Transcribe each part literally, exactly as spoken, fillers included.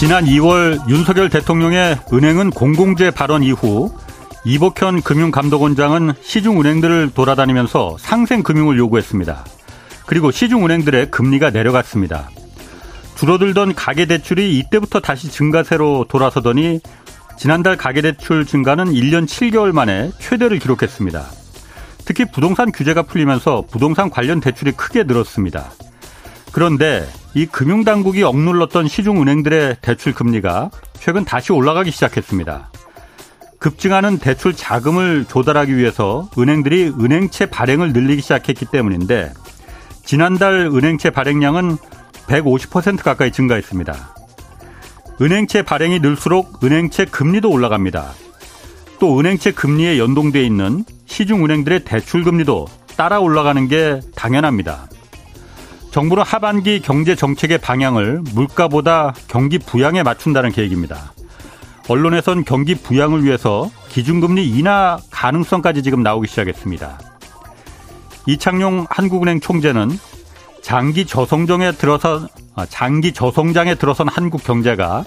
지난 이월 윤석열 대통령의 은행은 공공재 발언 이후 이복현 금융감독원장은 시중은행들을 돌아다니면서 상생금융을 요구했습니다. 그리고 시중은행들의 금리가 내려갔습니다. 줄어들던 가계대출이 이때부터 다시 증가세로 돌아서더니 지난달 가계대출 증가는 일 년 칠 개월 만에 최대를 기록했습니다. 특히 부동산 규제가 풀리면서 부동산 관련 대출이 크게 늘었습니다. 그런데 이 금융당국이 억눌렀던 시중은행들의 대출 금리가 최근 다시 올라가기 시작했습니다. 급증하는 대출 자금을 조달하기 위해서 은행들이 은행채 발행을 늘리기 시작했기 때문인데 지난달 은행채 발행량은 백오십 퍼센트 가까이 증가했습니다. 은행채 발행이 늘수록 은행채 금리도 올라갑니다. 또 은행채 금리에 연동돼 있는 시중은행들의 대출 금리도 따라 올라가는 게 당연합니다. 정부는 하반기 경제 정책의 방향을 물가보다 경기 부양에 맞춘다는 계획입니다. 언론에선 경기 부양을 위해서 기준금리 인하 가능성까지 지금 나오기 시작했습니다. 이창용 한국은행 총재는 장기 저성장에 들어선, 장기 저성장에 들어선 한국 경제가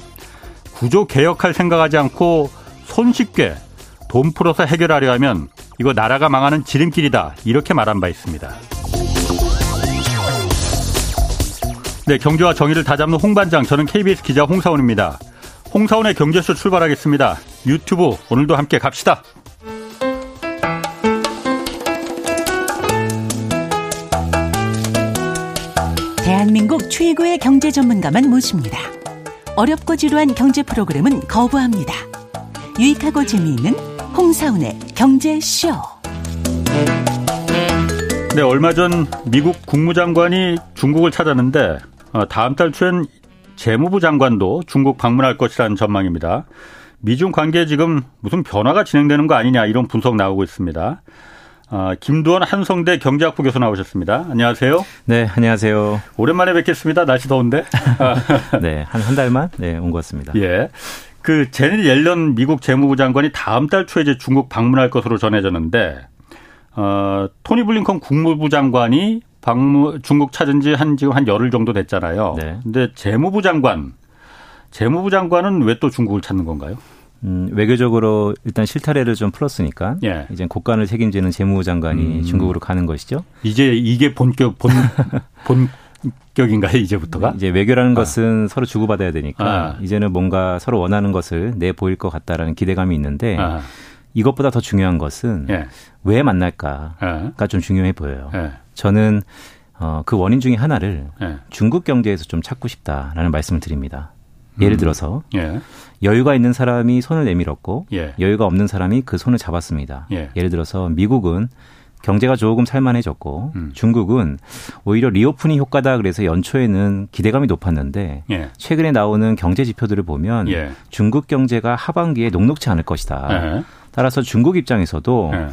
구조 개혁할 생각하지 않고 손쉽게 돈 풀어서 해결하려 하면 이거 나라가 망하는 지름길이다 이렇게 말한 바 있습니다. 네, 경제와 정의를 다잡는 홍반장, 저는 케이비에스 기자 홍사훈입니다. 홍사훈의 경제쇼 출발하겠습니다. 유튜브 오늘도 함께 갑시다. 대한민국 최고의 경제 전문가만 모십니다. 어렵고 지루한 경제 프로그램은 거부합니다. 유익하고 재미있는 홍사훈의 경제쇼. 네, 얼마 전 미국 국무장관이 중국을 찾았는데 다음 달 초엔 재무부 장관도 중국 방문할 것이라는 전망입니다. 미중 관계에 지금 무슨 변화가 진행되는 거 아니냐 이런 분석 나오고 있습니다. 아, 김두원 한성대 경제학부 교수 나오셨습니다. 안녕하세요. 네, 안녕하세요. 오랜만에 뵙겠습니다. 날씨 더운데. 네, 한 한 달만 네, 온 것 같습니다. 예, 그 제닐 옐런 미국 재무부 장관이 다음 달 초에 이제 중국 방문할 것으로 전해졌는데 어, 토니 블링컨 국무부 장관이 방문, 중국 찾은 지 한 지금 한 열흘 정도 됐잖아요. 네. 근데 재무부 장관, 재무부 장관은 왜 또 중국을 찾는 건가요? 음, 외교적으로 일단 실타래를 좀 풀었으니까 예. 이제 국간을 책임지는 재무부 장관이 음. 중국으로 가는 것이죠. 이제 이게 본격 본 본. 격인가요, 이제부터가? 이제 외교라는 아. 것은 서로 주고받아야 되니까 아. 이제는 뭔가 서로 원하는 것을 내보일 것 같다라는 기대감이 있는데 아. 이것보다 더 중요한 것은 예. 왜 만날까가 아. 좀 중요해 보여요. 예. 저는 어, 그 원인 중에 하나를 예. 중국 경제에서 좀 찾고 싶다라는 말씀을 드립니다. 예를 들어서 음. 예. 여유가 있는 사람이 손을 내밀었고 예. 여유가 없는 사람이 그 손을 잡았습니다. 예. 예를 들어서 미국은 경제가 조금 살만해졌고 음. 중국은 오히려 리오프닝 효과다 그래서 연초에는 기대감이 높았는데 예. 최근에 나오는 경제 지표들을 보면 예. 중국 경제가 하반기에 녹록지 않을 것이다. 예. 따라서 중국 입장에서도 예.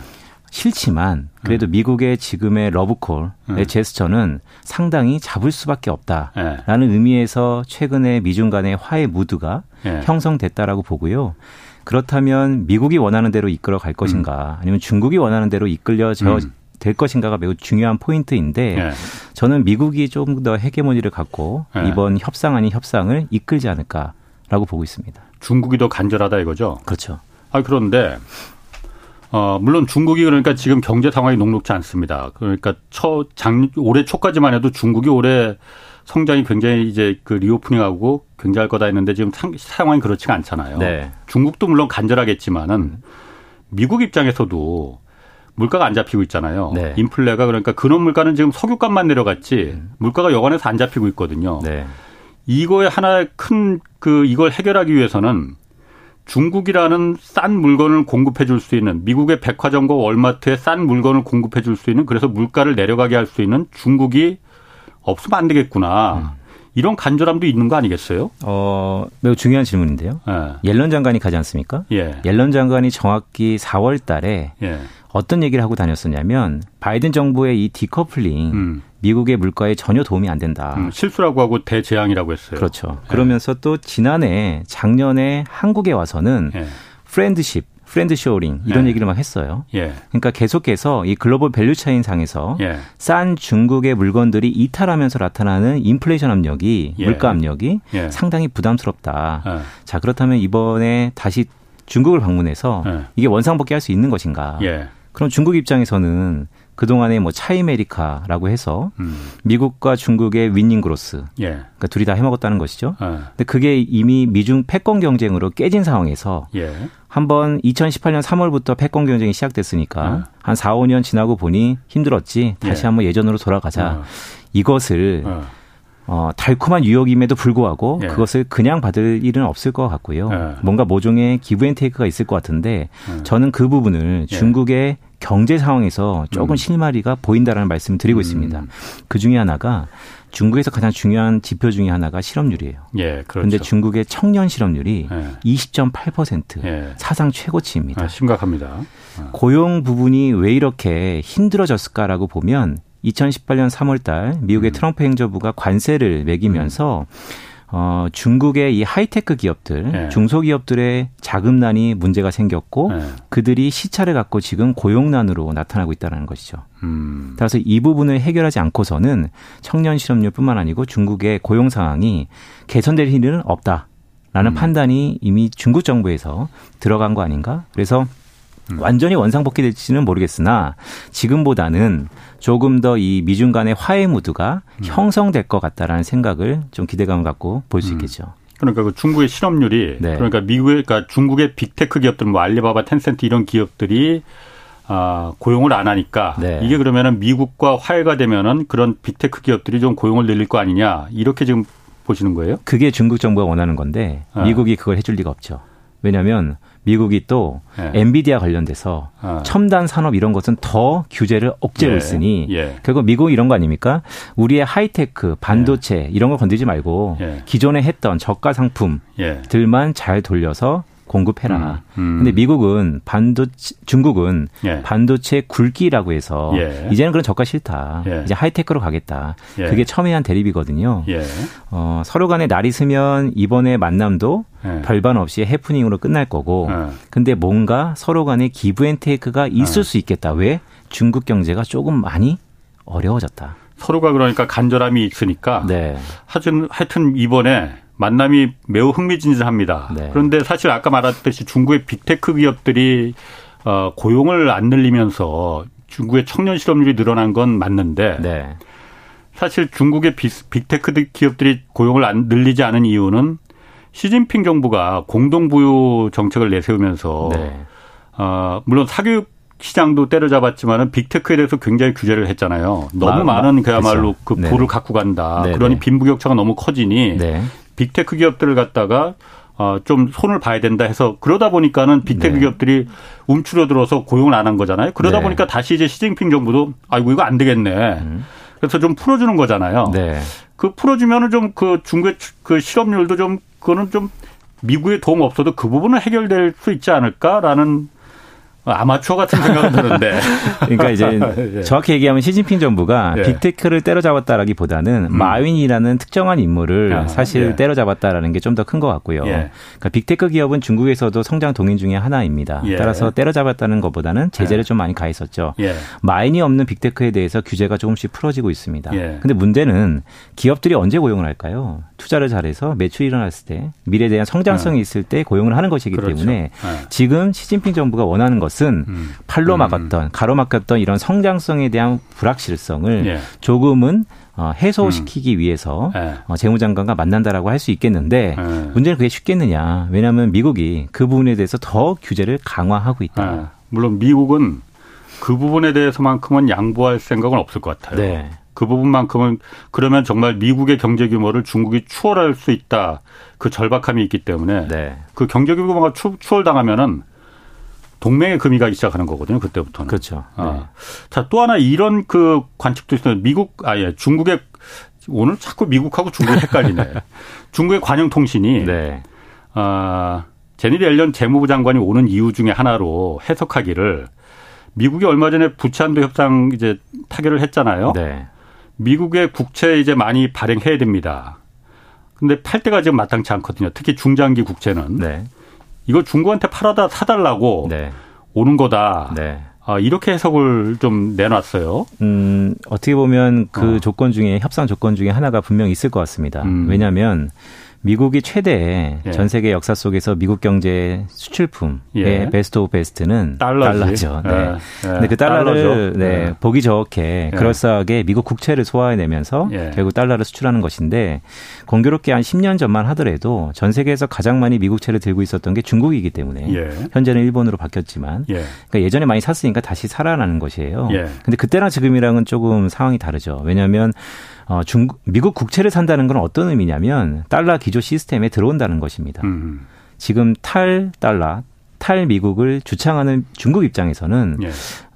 싫지만 그래도 음. 미국의 지금의 러브콜의 음. 제스처는 상당히 잡을 수밖에 없다라는 예. 의미에서 최근에 미중 간의 화해 무드가 예. 형성됐다라고 보고요. 그렇다면 미국이 원하는 대로 이끌어 갈 것인가 음. 아니면 중국이 원하는 대로 이끌려져 음. 될 것인가가 매우 중요한 포인트인데 예. 저는 미국이 조금 더 헤게모니를 갖고 예. 이번 협상 아닌 협상을 이끌지 않을까라고 보고 있습니다. 중국이 더 간절하다 이거죠? 그렇죠. 아, 그런데 어, 물론 중국이 그러니까 지금 경제 상황이 녹록지 않습니다. 그러니까 초, 작, 올해 초까지만 해도 중국이 올해 성장이 굉장히 이제 그 리오프닝하고 굉장할 거다 했는데 지금 상, 상황이 그렇지가 않잖아요. 네. 중국도 물론 간절하겠지만은 미국 입장에서도 물가가 안 잡히고 있잖아요. 네. 인플레가 그러니까 근원 물가는 지금 석유값만 내려갔지 음. 물가가 여간해서 안 잡히고 있거든요. 네. 이거에 하나의 큰 그 이걸 해결하기 위해서는 중국이라는 싼 물건을 공급해 줄 수 있는 미국의 백화점과 월마트에 싼 물건을 공급해 줄 수 있는 그래서 물가를 내려가게 할 수 있는 중국이 없으면 안 되겠구나. 음. 이런 간절함도 있는 거 아니겠어요? 어, 매우 중요한 질문인데요. 예. 옐런 장관이 가지 않습니까? 예. 옐런 장관이 정확히 사월 달에 예. 어떤 얘기를 하고 다녔었냐면 바이든 정부의 이 디커플링 음. 미국의 물가에 전혀 도움이 안 된다. 음, 실수라고 하고 대재앙이라고 했어요. 그렇죠. 예. 그러면서 또 지난해 작년에 한국에 와서는 예. 프렌드십, 프렌드 쇼어링 이런 예. 얘기를 막 했어요. 예. 그러니까 계속해서 이 글로벌 밸류 체인 상에서 예. 싼 중국의 물건들이 이탈하면서 나타나는 인플레이션 압력이 예. 물가 압력이 예. 상당히 부담스럽다. 예. 자, 그렇다면 이번에 다시 중국을 방문해서 예. 이게 원상복귀 할 수 있는 것인가. 예. 그럼 중국 입장에서는 그동안에 뭐 차이메리카라고 해서 음. 미국과 중국의 윈닝 그로스. 예. 그러니까 둘이 다 해먹었다는 것이죠. 예. 근데 그게 이미 미중 패권 경쟁으로 깨진 상황에서 예. 한번 이천십팔년 삼월부터 패권 경쟁이 시작됐으니까 예. 한 사, 오년 지나고 보니 힘들었지. 다시 예. 한번 예전으로 돌아가자. 예. 이것을 예. 어, 달콤한 유혹임에도 불구하고 예. 그것을 그냥 받을 일은 없을 것 같고요. 예. 뭔가 모종의 기브앤테이크가 있을 것 같은데 예. 저는 그 부분을 예. 중국의 경제 상황에서 조금 실마리가 음. 보인다라는 말씀을 드리고 음. 있습니다. 그중에 하나가 중국에서 가장 중요한 지표 중에 하나가 실업률이에요. 예, 그렇죠. 그런데 중국의 청년 실업률이 예. 이십 점 팔 퍼센트 예. 사상 최고치입니다. 아, 심각합니다. 아. 고용 부분이 왜 이렇게 힘들어졌을까라고 보면 이천십팔년 삼월달 미국의 음. 트럼프 행정부가 관세를 매기면서 음. 어, 중국의 이 하이테크 기업들, 예. 중소기업들의 자금난이 문제가 생겼고 예. 그들이 시차를 갖고 지금 고용난으로 나타나고 있다는 것이죠. 음. 따라서 이 부분을 해결하지 않고서는 청년 실업률뿐만 아니고 중국의 고용 상황이 개선될 일은 없다라는 음. 판단이 이미 중국 정부에서 들어간 거 아닌가? 그래서 음. 완전히 원상복귀 될지는 모르겠으나 지금보다는 조금 더 이 미중 간의 화해 무드가 음. 형성될 것 같다라는 생각을 좀 기대감을 갖고 볼 수 음. 있겠죠. 그러니까 그 중국의 실업률이 네. 그러니까 미국의 그러니까 중국의 빅테크 기업들 뭐 알리바바, 텐센트 이런 기업들이 아, 고용을 안 하니까 네. 이게 그러면은 미국과 화해가 되면은 그런 빅테크 기업들이 좀 고용을 늘릴 거 아니냐 이렇게 지금 보시는 거예요? 그게 중국 정부가 원하는 건데 미국이 아. 그걸 해줄 리가 없죠. 왜냐하면 미국이 또 예. 엔비디아 관련돼서 아. 첨단 산업 이런 것은 더 규제를 억제하고 예. 있으니 예. 결국 미국이 이런 거 아닙니까? 우리의 하이테크, 반도체 예. 이런 거 건드리지 말고 예. 기존에 했던 저가 상품들만 예. 잘 돌려서 공급해라. 그런데 음. 음. 미국은 반도체, 중국은 예. 반도체 굵기라고 해서 예. 이제는 그런 저가 싫다. 예. 이제 하이테크로 가겠다. 예. 그게 첨예한 대립이거든요. 예. 어, 서로 간에 날이 스면 이번에 만남도 예. 별반 없이 해프닝으로 끝날 거고 예. 근데 뭔가 서로 간에 기브앤테이크가 있을 예. 수 있겠다. 왜? 중국 경제가 조금 많이 어려워졌다. 서로가 그러니까 간절함이 있으니까 네. 하여튼, 하여튼 이번에 만남이 매우 흥미진진합니다. 네. 그런데 사실 아까 말했듯이 중국의 빅테크 기업들이 고용을 안 늘리면서 중국의 청년 실업률이 늘어난 건 맞는데 네. 사실 중국의 빅테크 기업들이 고용을 안 늘리지 않은 이유는 시진핑 정부가 공동부유 정책을 내세우면서 네. 어, 물론 사교육 시장도 때려잡았지만은 빅테크에 대해서 굉장히 규제를 했잖아요. 너무 마, 많은 그야말로 그렇죠. 그 부를 네. 갖고 간다. 네. 그러니 빈부격차가 너무 커지니 네. 빅테크 기업들을 갖다가 좀 손을 봐야 된다 해서 그러다 보니까는 빅테크 네. 기업들이 움츠러들어서 고용을 안 한 거잖아요. 그러다 네. 보니까 다시 이제 시진핑 정부도 아이고 이거 안 되겠네. 음. 그래서 좀 풀어주는 거잖아요. 네. 그 풀어주면은 좀 그 중국의 그 실업률도 좀 그거는 좀 미국의 도움 없어도 그 부분은 해결될 수 있지 않을까라는. 아마추어 같은 생각은 드는데. 그러니까 이제 정확히 얘기하면 시진핑 정부가 예. 빅테크를 때려잡았다라기보다는 음. 마윈이라는 특정한 인물을 아, 사실 예. 때려잡았다라는 게 좀 더 큰 것 같고요. 예. 그러니까 빅테크 기업은 중국에서도 성장 동인 중에 하나입니다. 예. 따라서 때려잡았다는 것보다는 제재를 예. 좀 많이 가했었죠. 예. 마윈이 없는 빅테크에 대해서 규제가 조금씩 풀어지고 있습니다. 그런데 예. 문제는 기업들이 언제 고용을 할까요? 투자를 잘해서 매출이 일어났을 때 미래에 대한 성장성이 예. 있을 때 고용을 하는 것이기 그렇죠. 때문에 예. 지금 시진핑 정부가 원하는 것은 음. 팔로 막았던 음. 가로막혔던 이런 성장성에 대한 불확실성을 예. 조금은 해소시키기 음. 위해서 예. 재무장관과 만난다라고 할 수 있겠는데 예. 문제는 그게 쉽겠느냐. 왜냐하면 미국이 그 부분에 대해서 더 규제를 강화하고 있다. 예. 물론 미국은 그 부분에 대해서만큼은 양보할 생각은 없을 것 같아요. 네. 그 부분만큼은 그러면 정말 미국의 경제 규모를 중국이 추월할 수 있다. 그 절박함이 있기 때문에 네. 그 경제 규모가 추, 추월당하면은 동맹의 금이 가기 시작하는 거거든요. 그때부터는. 그렇죠. 아. 네. 자, 또 하나 이런 그 관측도 있어요. 미국, 아, 예, 중국의, 오늘 자꾸 미국하고 중국이 헷갈리네. 중국의 관영통신이, 네. 아, 제닐 옐런 재무부 장관이 오는 이유 중에 하나로 해석하기를 미국이 얼마 전에 부채한도 협상 이제 타결을 했잖아요. 네. 미국의 국채 이제 많이 발행해야 됩니다. 근데 팔 때가 지금 마땅치 않거든요. 특히 중장기 국채는. 네. 이거 중국한테 팔아다 사달라고 네. 오는 거다. 네. 아, 이렇게 해석을 좀 내놨어요. 음, 어떻게 보면 그 어. 조건 중에 협상 조건 중에 하나가 분명히 있을 것 같습니다. 음. 왜냐하면 미국이 최대 예. 전 세계 역사 속에서 미국 경제 수출품의 예. 베스트 오브 베스트는 달러지. 달러죠. 네. 예. 근데 그 달러를 네, 예. 보기 좋게 그럴싸하게 미국 국채를 소화해내면서 예. 결국 달러를 수출하는 것인데 공교롭게 한 십 년 전만 하더라도 전 세계에서 가장 많이 미국채를 들고 있었던 게 중국이기 때문에 예. 현재는 일본으로 바뀌었지만 예. 그러니까 예전에 많이 샀으니까 다시 살아나는 것이에요. 예. 근데 그때랑 지금이랑은 조금 상황이 다르죠. 왜냐하면 어, 중, 미국 국채를 산다는 건 어떤 의미냐면 달러 기조 시스템에 들어온다는 것입니다. 음. 지금 탈달러, 탈미국을 주창하는 중국 입장에서는 예.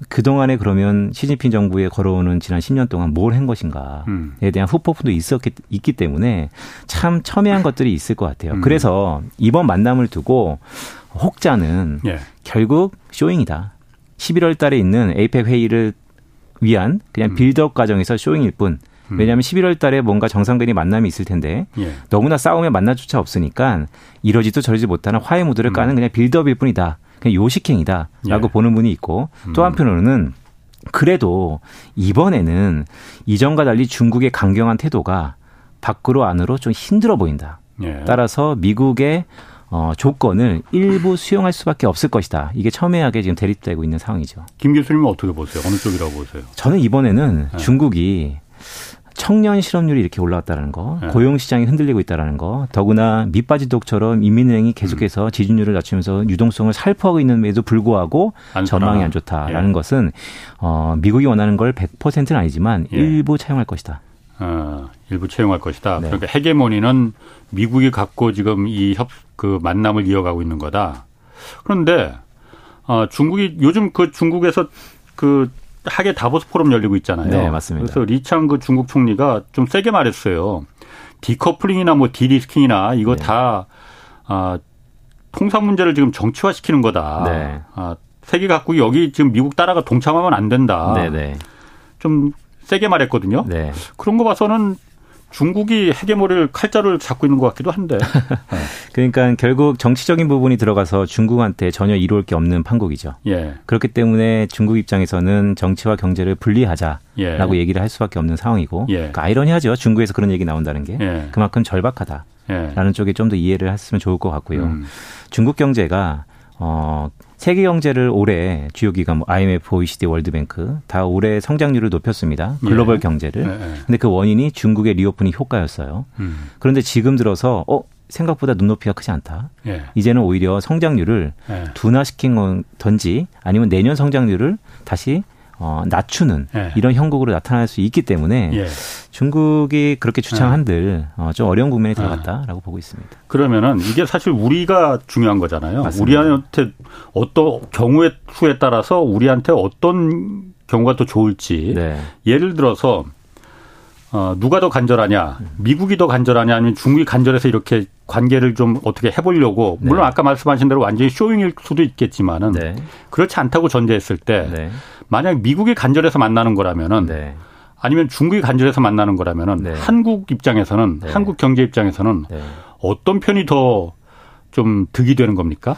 그동안에 그러면 시진핑 정부에 걸어오는 지난 십 년 동안 뭘 한 것인가에 음. 대한 후폭풍도 있었기, 있기 때문에 참 첨예한 것들이 있을 것 같아요. 음. 그래서 이번 만남을 두고 혹자는 예. 결국 쇼잉이다. 십일월 달에 있는 에이펙 회의를 위한 그냥 음. 빌드업 과정에서 쇼잉일 뿐. 왜냐하면 십일월 달에 뭔가 정상 간의 만남이 있을 텐데 예. 너무나 싸움에 만남조차 없으니까 이러지도 저러지 못하는 화해 무드를 까는 음. 그냥 빌드업일 뿐이다. 그냥 요식행이다 라고 예. 보는 분이 있고 음. 또 한편으로는 그래도 이번에는 이전과 달리 중국의 강경한 태도가 밖으로 안으로 좀 힘들어 보인다. 예. 따라서 미국의 어, 조건을 일부 수용할 수밖에 없을 것이다. 이게 첨예하게 지금 대립되고 있는 상황이죠. 김 교수님은 어떻게 보세요? 어느 쪽이라고 보세요? 저는 이번에는 예. 중국이 청년 실업률이 이렇게 올라왔다는 거, 네. 고용시장이 흔들리고 있다는 거, 더구나 밑빠지독처럼 인민은행이 계속해서 음. 지준율을 낮추면서 유동성을 살포하고 있는데도 불구하고 안 전망이 안 좋다라는 예. 것은 어, 미국이 원하는 걸 백 퍼센트는 아니지만 예. 일부 채용할 것이다. 어, 일부 채용할 것이다. 네. 그러니까 헤게모니는 미국이 갖고 지금 이 협, 그 만남을 이어가고 있는 거다. 그런데 어, 중국이 요즘 그 중국에서 그 하계 다보스 포럼 열리고 있잖아요. 네, 맞습니다. 그래서 리창 그 중국 총리가 좀 세게 말했어요. 디커플링이나 뭐 디리스킹이나 이거 네. 다 아, 통상 문제를 지금 정치화시키는 거다. 네. 아, 세계 각국이 여기 지금 미국 따라가 동참하면 안 된다. 네, 네. 좀 세게 말했거든요. 네. 그런 거 봐서는 중국이 헤게모니를 칼자루를 잡고 있는 것 같기도 한데. 네. 그러니까 결국 정치적인 부분이 들어가서 중국한테 전혀 이로울 게 없는 판국이죠. 예. 그렇기 때문에 중국 입장에서는 정치와 경제를 분리하자라고 예. 얘기를 할 수밖에 없는 상황이고. 예. 그러니까 아이러니하죠. 중국에서 그런 얘기 나온다는 게. 예. 그만큼 절박하다라는 예. 쪽에 좀 더 이해를 했으면 좋을 것 같고요. 음. 중국 경제가 어, 세계 경제를 올해 주요 기관 뭐 아이엠에프, 오이시디, 월드뱅크 다 올해 성장률을 높였습니다. 글로벌 예. 경제를. 그런데 예, 예. 그 원인이 중국의 리오프닝 효과였어요. 음. 그런데 지금 들어서 어 생각보다 눈높이가 크지 않다. 예. 이제는 오히려 성장률을 예. 둔화시킨 건지 아니면 내년 성장률을 다시 어, 낮추는 예. 이런 형국으로 나타날 수 있기 때문에 예. 중국이 그렇게 주창한들 예. 어, 좀 어려운 국면에 들어갔다라고 예. 보고 있습니다. 그러면은 이게 사실 우리가 중요한 거잖아요. 맞습니다. 우리한테 어떤 경우의 수에 따라서 우리한테 어떤 경우가 더 좋을지 네. 예를 들어서 어, 누가 더 간절하냐, 미국이 더 간절하냐 아니면 중국이 간절해서 이렇게 관계를 좀 어떻게 해보려고 네. 물론 아까 말씀하신 대로 완전히 쇼잉일 수도 있겠지만은 네. 그렇지 않다고 전제했을 때 네. 만약 미국이 간절해서 만나는 거라면은 네. 아니면 중국이 간절해서 만나는 거라면은 네. 한국 입장에서는 네. 한국 경제 입장에서는 네. 어떤 편이 더 좀 득이 되는 겁니까?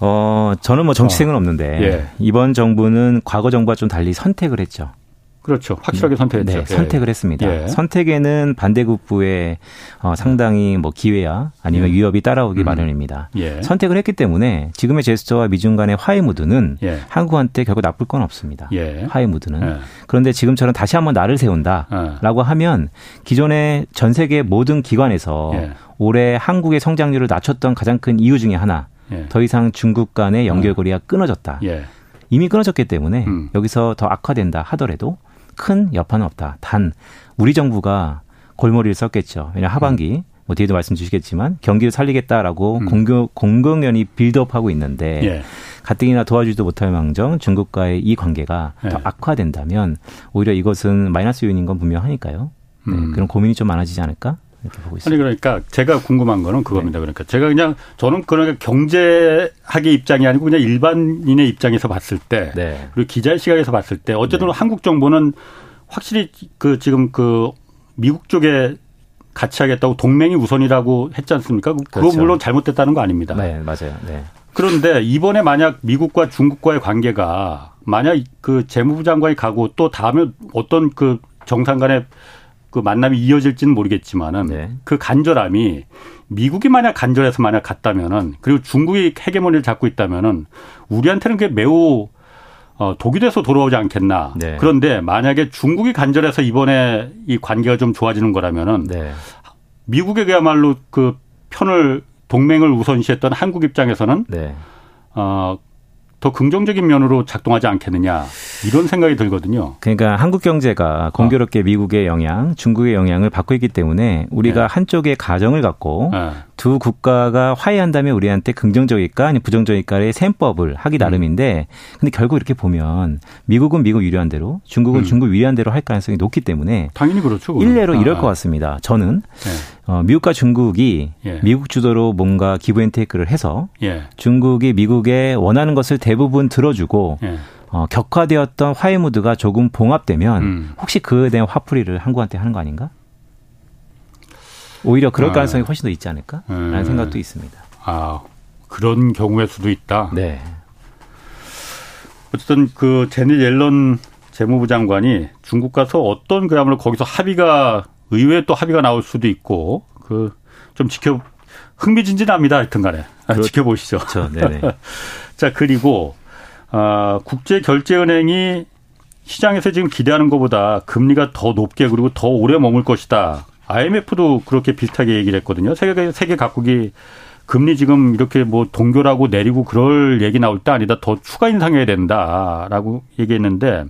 어 저는 뭐 정치생은 어. 없는데 예. 이번 정부는 과거 정부와 좀 달리 선택을 했죠. 그렇죠. 확실하게 선택했죠. 네, 선택을 예. 했습니다. 예. 선택에는 반대급부의 어, 상당히 뭐 기회야 아니면 예. 위협이 따라오기 음. 마련입니다. 예. 선택을 했기 때문에 지금의 제스처와 미중 간의 화해 무드는 예. 한국한테 결국 나쁠 건 없습니다. 예. 화해 무드는. 예. 그런데 지금처럼 다시 한번 나를 세운다라고 예. 하면 기존의 전 세계 모든 기관에서 예. 올해 한국의 성장률을 낮췄던 가장 큰 이유 중에 하나. 예. 더 이상 중국 간의 연결고리가 예. 끊어졌다. 예. 이미 끊어졌기 때문에 음. 여기서 더 악화된다 하더라도 큰 여파는 없다. 단 우리 정부가 골머리를 썼겠죠. 왜냐하면 하반기 뭐 뒤에도 말씀 주시겠지만 경기를 살리겠다라고 음. 공교, 공공연히 빌드업하고 있는데 예. 가뜩이나 도와주지도 못할 망정 중국과의 이 관계가 예. 더 악화된다면 오히려 이것은 마이너스 요인인 건 분명하니까요. 네, 음. 그런 고민이 좀 많아지지 않을까 이렇게 보고 있습니다. 아니 그러니까 제가 궁금한 거는 그겁니다. 네. 그러니까 제가 그냥 저는 그러니까 경제학의 입장이 아니고 그냥 일반인의 입장에서 봤을 때 네. 그리고 기자의 시각에서 봤을 때 어쨌든 네. 한국 정부는 확실히 그 지금 그 미국 쪽에 같이 하겠다고 동맹이 우선이라고 했지 않습니까? 그거 그렇죠. 물론 잘못됐다는 거 아닙니다. 네, 맞아요. 네. 그런데 이번에 만약 미국과 중국과의 관계가 만약 그 재무부 장관이 가고 또 다음에 어떤 그 정상 간의 그 만남이 이어질지는 모르겠지만은 네. 그 간절함이 미국이 만약 간절해서 만약 갔다면은 그리고 중국이 헤게모니를 잡고 있다면은 우리한테는 그게 매우 어, 독이 돼서 돌아오지 않겠나. 네. 그런데 만약에 중국이 간절해서 이번에 이 관계가 좀 좋아지는 거라면은 네. 미국에 그야말로 그 편을 동맹을 우선시했던 한국 입장에서는 네. 어, 더 긍정적인 면으로 작동하지 않겠느냐 이런 생각이 들거든요. 그러니까 한국 경제가 공교롭게 어. 미국의 영향, 중국의 영향을 받고 있기 때문에 우리가 네. 한쪽의 가정을 갖고 네. 두 국가가 화해한다면 우리한테 긍정적일까 아니면 부정적일까의 셈법을 하기 나름인데 음. 근데 결국 이렇게 보면 미국은 미국 유리한 대로 중국은 음. 중국 유리한 대로 할 가능성이 높기 때문에 당연히 그렇죠. 그건. 일례로 아, 이럴 아. 것 같습니다. 저는. 네. 어, 미국과 중국이 예. 미국 주도로 뭔가 기브앤테이크를 해서 예. 중국이 미국의 원하는 것을 대부분 들어주고 예. 어, 격화되었던 화해 무드가 조금 봉합되면 음. 혹시 그에 대한 화풀이를 한국한테 하는 거 아닌가? 오히려 그럴 가능성이 아. 훨씬 더 있지 않을까라는 음. 생각도 있습니다. 아 그런 경우일 수도 있다. 네. 어쨌든 그 제닐 옐런 재무부 장관이 중국 가서 어떤 그야말로 거기서 합의가 의외에 또 합의가 나올 수도 있고 그 좀 지켜 흥미진진합니다. 하여튼간에 그렇, 지켜보시죠. 그렇죠. 네네. 자 그리고 어, 국제결제은행이 시장에서 지금 기대하는 것보다 금리가 더 높게 그리고 더 오래 머물 것이다. 아이엠에프도 그렇게 비슷하게 얘기를 했거든요. 세계 세계 각국이 금리 지금 이렇게 뭐 동결하고 내리고 그럴 얘기 나올 때 아니다. 더 추가 인상해야 된다라고 얘기했는데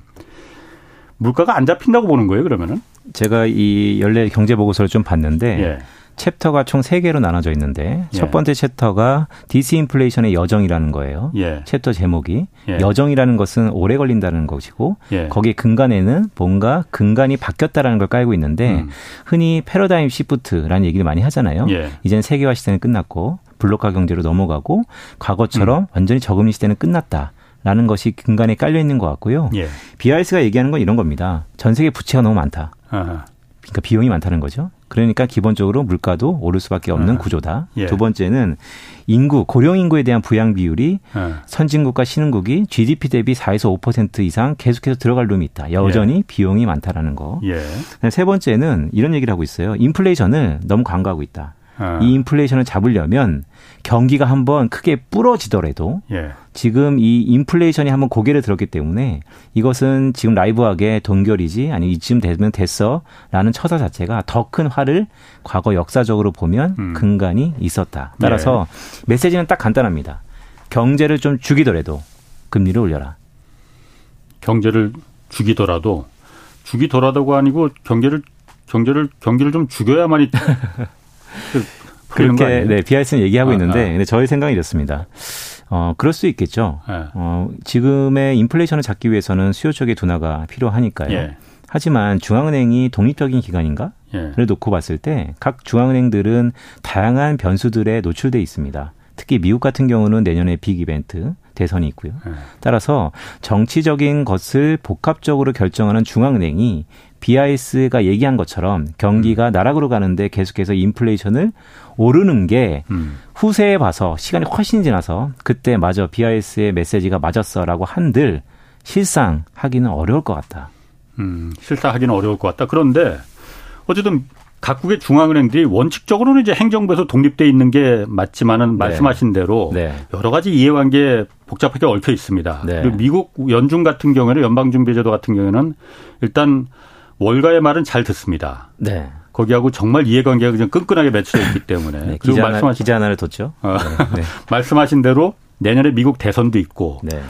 물가가 안 잡힌다고 보는 거예요. 그러면은? 제가 이 연례 경제보고서를 좀 봤는데 예. 챕터가 총 세 개로 나눠져 있는데 예. 첫 번째 챕터가 디스인플레이션의 여정이라는 거예요. 예. 챕터 제목이 예. 여정이라는 것은 오래 걸린다는 것이고 예. 거기에 근간에는 뭔가 근간이 바뀌었다라는 걸 깔고 있는데 음. 흔히 패러다임 시프트라는 얘기를 많이 하잖아요. 예. 이제는 세계화 시대는 끝났고 블록화 경제로 넘어가고 과거처럼 음. 완전히 저금리 시대는 끝났다. 라는 것이 근간에 깔려 있는 것 같고요. 예. 비아이에스가 얘기하는 건 이런 겁니다. 전 세계 부채가 너무 많다. 아하. 그러니까 비용이 많다는 거죠. 그러니까 기본적으로 물가도 오를 수밖에 없는 아하. 구조다. 예. 두 번째는 인구, 고령 인구에 대한 부양 비율이 아하. 선진국과 신흥국이 지디피 대비 사에서 오 퍼센트 이상 계속해서 들어갈 룸이 있다. 여전히 예. 비용이 많다라는 거. 예. 세 번째는 이런 얘기를 하고 있어요. 인플레이션을 너무 간과하고 있다. 아. 이 인플레이션을 잡으려면 경기가 한번 크게 부러지더라도 예. 지금 이 인플레이션이 한번 고개를 들었기 때문에 이것은 지금 라이브하게 동결이지 아니 이쯤 되면 됐어 라는 처사 자체가 더 큰 화를 과거 역사적으로 보면 음. 근간이 있었다. 따라서 예. 메시지는 딱 간단합니다. 경제를 좀 죽이더라도 금리를 올려라. 경제를 죽이더라도 죽이더라도가 아니고 경제를 경제를 경기를 좀 죽여야만이 그렇게 네, 비아이에스는 얘기하고 아, 있는데 아. 근데 저의 생각이 이렇습니다. 어, 그럴 수 있겠죠. 예. 어, 지금의 인플레이션을 잡기 위해서는 수요 쪽의 둔화가 필요하니까요. 예. 하지만 중앙은행이 독립적인 기관인가를 예. 놓고 봤을 때 각 중앙은행들은 다양한 변수들에 노출돼 있습니다. 특히 미국 같은 경우는 내년에 빅 이벤트, 대선이 있고요. 예. 따라서 정치적인 것을 복합적으로 결정하는 중앙은행이 비아이에스가 얘기한 것처럼 경기가 음. 나락으로 가는데 계속해서 인플레이션을 오르는 게 음. 후세에 봐서 시간이 훨씬 지나서 그때 맞아 비아이에스의 메시지가 맞았어라고 한들 실상 하기는 어려울 것 같다. 음, 실상 하기는 어려울 것 같다. 그런데 어쨌든 각국의 중앙은행들이 원칙적으로는 이제 행정부에서 독립돼 있는 게 맞지만은 말씀하신 네. 대로 네. 여러 가지 이해관계 복잡하게 얽혀 있습니다. 네. 그리고 미국 연준 같은 경우에는 연방준비제도 같은 경우에는 일단 월가의 말은 잘 듣습니다. 네. 거기하고 정말 이해관계가 그냥 끈끈하게 맺혀 있기 때문에. 네, 그리고 기자, 말씀하신 기자 하나를 뒀죠. 어, 네, 네. 말씀하신 대로 내년에 미국 대선도 있고. 네.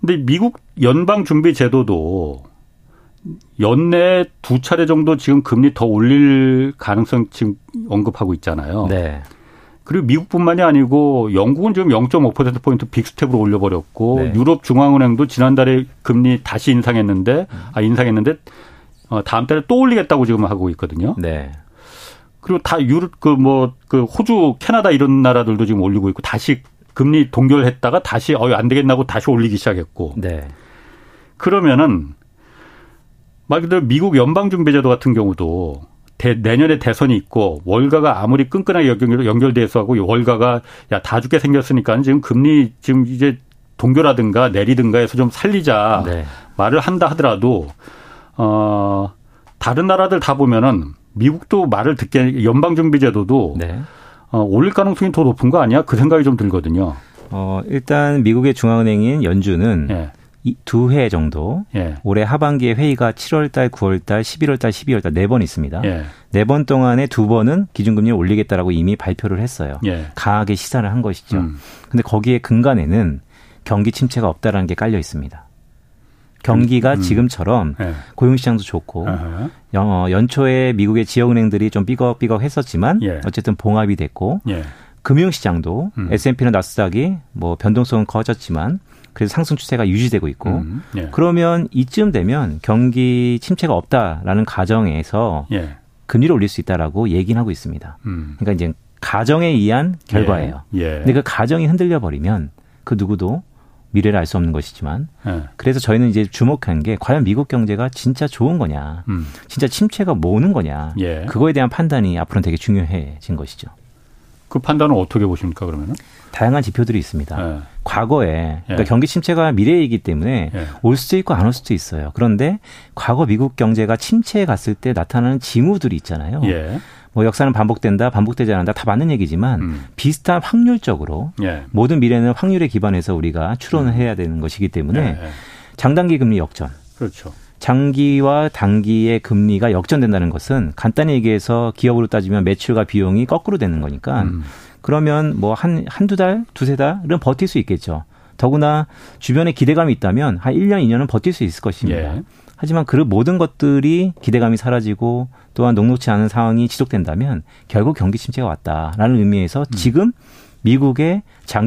근데 미국 연방준비제도도 연내에 두 차례 정도 지금 금리 더 올릴 가능성 지금 언급하고 있잖아요. 네. 그리고 미국뿐만이 아니고 영국은 지금 영 점 오 퍼센트 포인트 빅스텝으로 올려버렸고 네. 유럽 중앙은행도 지난달에 금리 다시 인상했는데 음. 아 인상했는데. 다음 달에 또 올리겠다고 지금 하고 있거든요. 네. 그리고 다 유럽 그 뭐 그 호주, 캐나다 이런 나라들도 지금 올리고 있고 다시 금리 동결했다가 다시 어이 안 되겠나고 다시 올리기 시작했고. 네. 그러면은 말 그대로 미국 연방준비제도 같은 경우도 대, 내년에 대선이 있고 월가가 아무리 끈끈하게 연결, 연결돼서 하고 월가가 야, 다 죽게 생겼으니까 지금 금리 지금 이제 동결하든가 내리든가 해서 좀 살리자 네. 말을 한다 하더라도 어, 다른 나라들 다 보면은 미국도 말을 듣게 연방준비제도도 네. 어, 올릴 가능성이 더 높은 거 아니야? 그 생각이 좀 들거든요. 어, 일단 미국의 중앙은행인 연준은 예. 두 회 정도 예. 올해 하반기에 회의가 칠월 달, 구월 달, 십일월 달, 십이월 달 네 번 있습니다. 예. 네 번 동안에 두 번은 기준금리를 올리겠다라고 이미 발표를 했어요. 예. 강하게 시사를 한 것이죠. 음. 근데 거기에 근간에는 경기 침체가 없다라는 게 깔려 있습니다. 경기가 음. 지금처럼 네. 고용시장도 좋고 어, 연초에 미국의 지역은행들이 좀 삐걱삐걱 했었지만 예. 어쨌든 봉합이 됐고 예. 금융시장도 음. 에스 앤 피나 나스닥이 뭐 변동성은 커졌지만 그래서 상승 추세가 유지되고 있고 음. 예. 그러면 이쯤 되면 경기 침체가 없다라는 가정에서 예. 금리를 올릴 수 있다라고 얘기는 하고 있습니다. 음. 그러니까 이제 가정에 의한 결과예요. 예. 예. 근데 그 가정이 흔들려 버리면 그 누구도 미래를 알 수 없는 것이지만 네. 그래서 저희는 이제 주목한 게 과연 미국 경제가 진짜 좋은 거냐 음. 진짜 침체가 뭐는 거냐 예. 그거에 대한 판단이 앞으로는 되게 중요해진 것이죠. 그 판단은 어떻게 보십니까 그러면은? 다양한 지표들이 있습니다. 예. 과거에 예. 그러니까 경기 침체가 미래이기 때문에 예. 올 수도 있고 안 올 수도 있어요. 그런데 과거 미국 경제가 침체에 갔을 때 나타나는 징후들이 있잖아요. 예. 뭐 역사는 반복된다, 반복되지 않는다 다 맞는 얘기지만 음. 비슷한 확률적으로 예. 모든 미래는 확률에 기반해서 우리가 추론을 음. 해야 되는 것이기 때문에 예. 장단기 금리 역전. 그렇죠. 장기와 단기의 금리가 역전된다는 것은 간단히 얘기해서 기업으로 따지면 매출과 비용이 거꾸로 되는 거니까 음. 그러면 뭐 한, 한두 달, 두세 달은 버틸 수 있겠죠. 더구나 주변에 기대감이 있다면 한 일 년, 이 년은 버틸 수 있을 것입니다. 예. 하지만 그 모든 것들이 기대감이 사라지고 또한 녹록지 않은 상황이 지속된다면 결국 경기 침체가 왔다라는 의미에서 음. 지금 미국의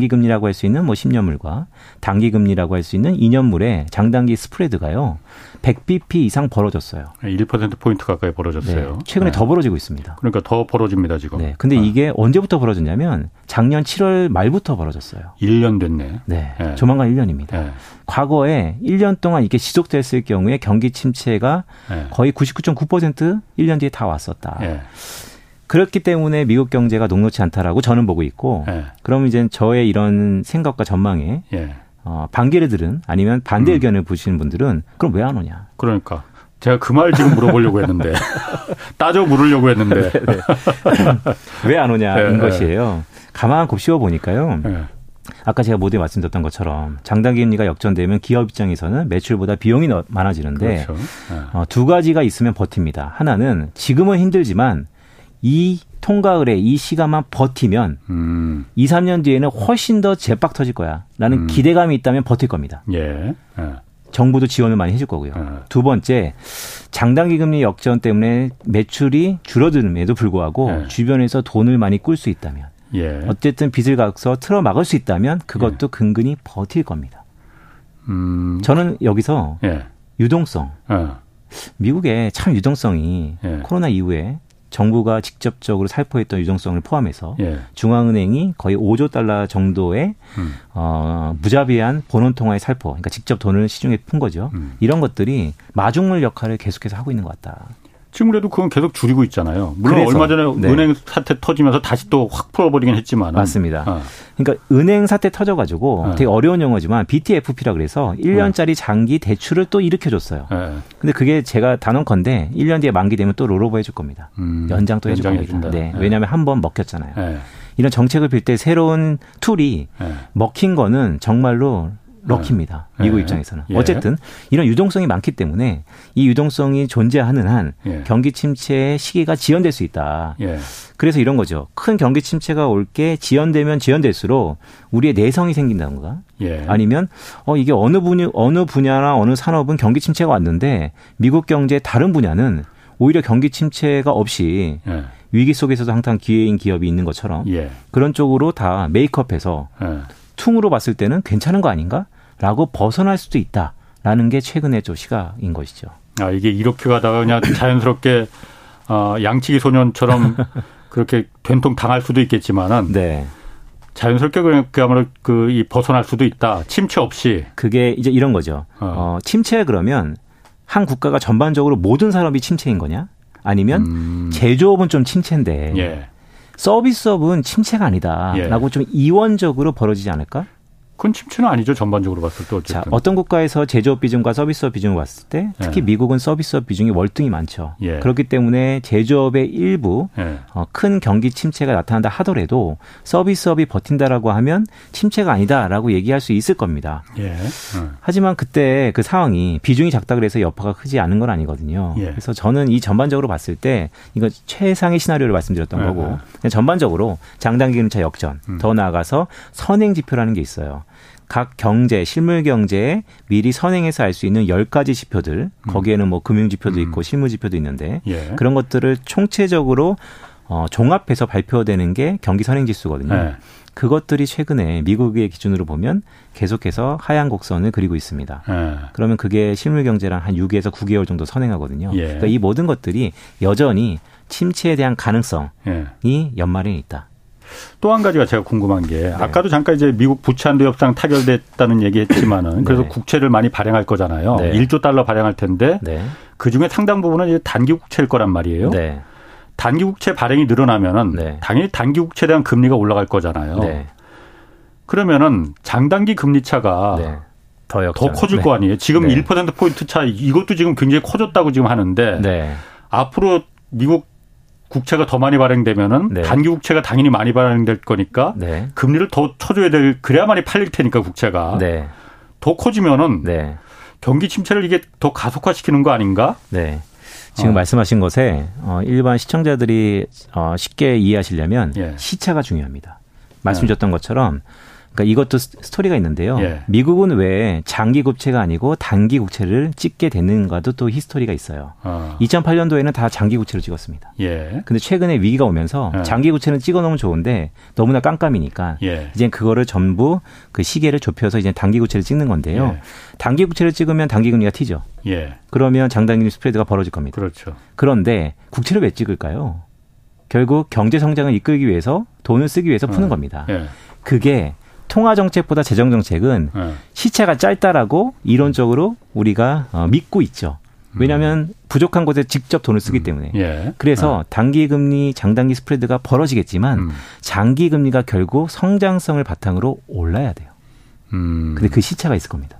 장기금리라고 할 수 있는 뭐 십 년물과 단기금리라고 할 수 있는 이 년물의 장단기 스프레드가요. 백 비피 이상 벌어졌어요. 일 퍼센트 포인트 가까이 벌어졌어요. 네, 최근에 네. 더 벌어지고 있습니다. 그러니까 더 벌어집니다 지금. 네, 근데 아. 이게 언제부터 벌어졌냐면 작년 칠월 말부터 벌어졌어요. 일 년 됐네. 네, 네. 조만간 일 년입니다. 네. 과거에 일 년 동안 이렇게 지속됐을 경우에 경기 침체가 네. 거의 구십구 점 구 퍼센트 일 년 뒤에 다 왔었다. 네. 그렇기 때문에 미국 경제가 녹록지 않다라고 저는 보고 있고 예. 그럼 이제 저의 이런 생각과 전망에 예. 어, 반기를 들은 아니면 반대 음. 의견을 보시는 분들은 그럼 왜 안 오냐. 그러니까 제가 그 말 지금 물어보려고 했는데 따져 물으려고 했는데 왜 안 오냐인 예. 것이에요. 가만 곱씹어 보니까요. 예. 아까 제가 모두에 말씀드렸던 것처럼 장단기 금리가 역전되면 기업 입장에서는 매출보다 비용이 많아지는데 그렇죠. 예. 어, 두 가지가 있으면 버팁니다. 하나는 지금은 힘들지만 이 통과을에 이 시간만 버티면 음. 이, 삼 년 뒤에는 훨씬 더 재빡 터질 거야. 라는 음. 기대감이 있다면 버틸 겁니다. 예. 예. 정부도 지원을 많이 해줄 거고요. 예. 두 번째, 장단기 금리 역전 때문에 매출이 줄어드는에도 불구하고 예. 주변에서 돈을 많이 꿀 수 있다면 예. 어쨌든 빚을 가서 틀어막을 수 있다면 그것도 예. 근근히 버틸 겁니다. 음. 저는 여기서 예. 유동성. 예. 미국의 참 유동성이 예. 코로나 이후에 정부가 직접적으로 살포했던 유동성을 포함해서 예. 중앙은행이 거의 오조 달러 정도의 음. 어, 무자비한 본원통화의 살포, 그러니까 직접 돈을 시중에 푼 거죠. 음. 이런 것들이 마중물 역할을 계속해서 하고 있는 것 같다. 지금 그래도 그건 계속 줄이고 있잖아요. 물론 그래서, 얼마 전에 네. 은행 사태 터지면서 다시 또 확 풀어버리긴 했지만. 맞습니다. 어. 그러니까 은행 사태 터져가지고 네. 되게 어려운 용어지만 비 티 에프 피라 그래서 일 년짜리 장기 대출을 또 일으켜줬어요. 네. 근데 그게 제가 단언컨대 일 년 뒤에 만기되면 또 롤오버 해줄 겁니다. 음, 연장 또 해줄 겁니다. 네. 네. 왜냐하면 한 번 먹혔잖아요. 네. 이런 정책을 빌 때 새로운 툴이 네. 먹힌 거는 정말로 럭키입니다. 예. 미국 입장에서는. 예. 어쨌든 이런 유동성이 많기 때문에 이 유동성이 존재하는 한 예. 경기 침체의 시기가 지연될 수 있다. 예. 그래서 이런 거죠. 큰 경기 침체가 올 게 지연되면 지연될수록 우리의 내성이 생긴다든가 예. 아니면 어 이게 어느 분야, 어느 분야나 어느 산업은 경기 침체가 왔는데 미국 경제 다른 분야는 오히려 경기 침체가 없이 예. 위기 속에서도 항상 기회인 기업이 있는 것처럼 예. 그런 쪽으로 다 메이크업해서 예. 퉁으로 봤을 때는 괜찮은 거 아닌가? 라고 벗어날 수도 있다라는 게 최근의 좀 시각인 것이죠. 아, 이게 이렇게 가다가 그냥 자연스럽게 어, 양치기 소년처럼 그렇게 된통 당할 수도 있겠지만은 네. 자연스럽게 그야말로 그 이 벗어날 수도 있다. 침체 없이. 그게 이제 이런 거죠. 어. 어, 침체 그러면 한 국가가 전반적으로 모든 산업이 침체인 거냐? 아니면 음. 제조업은 좀 침체인데 예. 서비스업은 침체가 아니다라고 예. 좀 이원적으로 벌어지지 않을까? 그건 침체는 아니죠. 전반적으로 봤을 때 어쨌든. 자, 어떤 국가에서 제조업 비중과 서비스업 비중을 봤을 때 특히 예. 미국은 서비스업 비중이 월등히 많죠. 예. 그렇기 때문에 제조업의 일부 예. 어, 큰 경기 침체가 나타난다 하더라도 서비스업이 버틴다라고 하면 침체가 아니다라고 얘기할 수 있을 겁니다. 예. 예. 하지만 그때 그 상황이 비중이 작다 그래서 여파가 크지 않은 건 아니거든요. 예. 그래서 저는 이 전반적으로 봤을 때 이거 최상의 시나리오를 말씀드렸던 예. 거고 그냥 전반적으로 장단기금차 역전 음. 더 나아가서 선행지표라는 게 있어요. 각 경제, 실물 경제에 미리 선행해서 알 수 있는 열 가지 지표들, 거기에는 뭐 금융지표도 있고 실물지표도 있는데 예. 그런 것들을 총체적으로 어, 종합해서 발표되는 게 경기 선행지수거든요. 예. 그것들이 최근에 미국의 기준으로 보면 계속해서 하향 곡선을 그리고 있습니다. 예. 그러면 그게 실물 경제랑 한 육에서 구 개월 정도 선행하거든요. 예. 그러니까 이 모든 것들이 여전히 침체에 대한 가능성이 예. 연말에 있다. 또 한 가지가 제가 궁금한 게 네. 아까도 잠깐 이제 미국 부채한도 협상 타결됐다는 얘기했지만은 그래서 네. 국채를 많이 발행할 거잖아요. 네. 일조 달러 발행할 텐데 네. 그 중에 상당 부분은 이제 단기 국채일 거란 말이에요. 네. 단기 국채 발행이 늘어나면은 네. 당연히 단기 국채에 대한 금리가 올라갈 거잖아요. 네. 그러면은 장단기 금리 차가 네. 더, 더 커질 네. 거 아니에요. 지금 네. 일 퍼센트 포인트 차 이것도 지금 굉장히 커졌다고 지금 하는데 네. 앞으로 미국 국채가 더 많이 발행되면은 네. 단기 국채가 당연히 많이 발행될 거니까 네. 금리를 더 쳐줘야 될 그래야만이 팔릴 테니까 국채가 네. 더 커지면은 네. 경기 침체를 이게 더 가속화시키는 거 아닌가? 네. 지금 어. 말씀하신 것에 일반 시청자들이 쉽게 이해하시려면 예. 시차가 중요합니다. 말씀드렸던 예. 것처럼 그러니까 이것도 스토리가 있는데요. 예. 미국은 왜 장기 국채가 아니고 단기 국채를 찍게 됐는가도 또 히스토리가 있어요. 어. 이천팔 년도에는 다 장기 국채를 찍었습니다. 그런데 예. 최근에 위기가 오면서 예. 장기 국채는 찍어놓으면 좋은데 너무나 깜깜이니까 예. 이제 그거를 전부 그 시계를 좁혀서 이제 단기 국채를 찍는 건데요. 예. 단기 국채를 찍으면 단기 금리가 튀죠. 예. 그러면 장단기 스프레드가 벌어질 겁니다. 그렇죠. 그런데 국채를 왜 찍을까요? 결국 경제 성장을 이끌기 위해서 돈을 쓰기 위해서 푸는 예. 겁니다. 예. 그게 통화정책보다 재정정책은 네. 시차가 짧다라고 이론적으로 우리가 믿고 있죠. 왜냐하면 부족한 곳에 직접 돈을 쓰기 때문에. 예. 그래서 단기금리, 장단기 스프레드가 벌어지겠지만 음. 장기금리가 결국 성장성을 바탕으로 올라야 돼요. 음. 근데 그 시차가 있을 겁니다.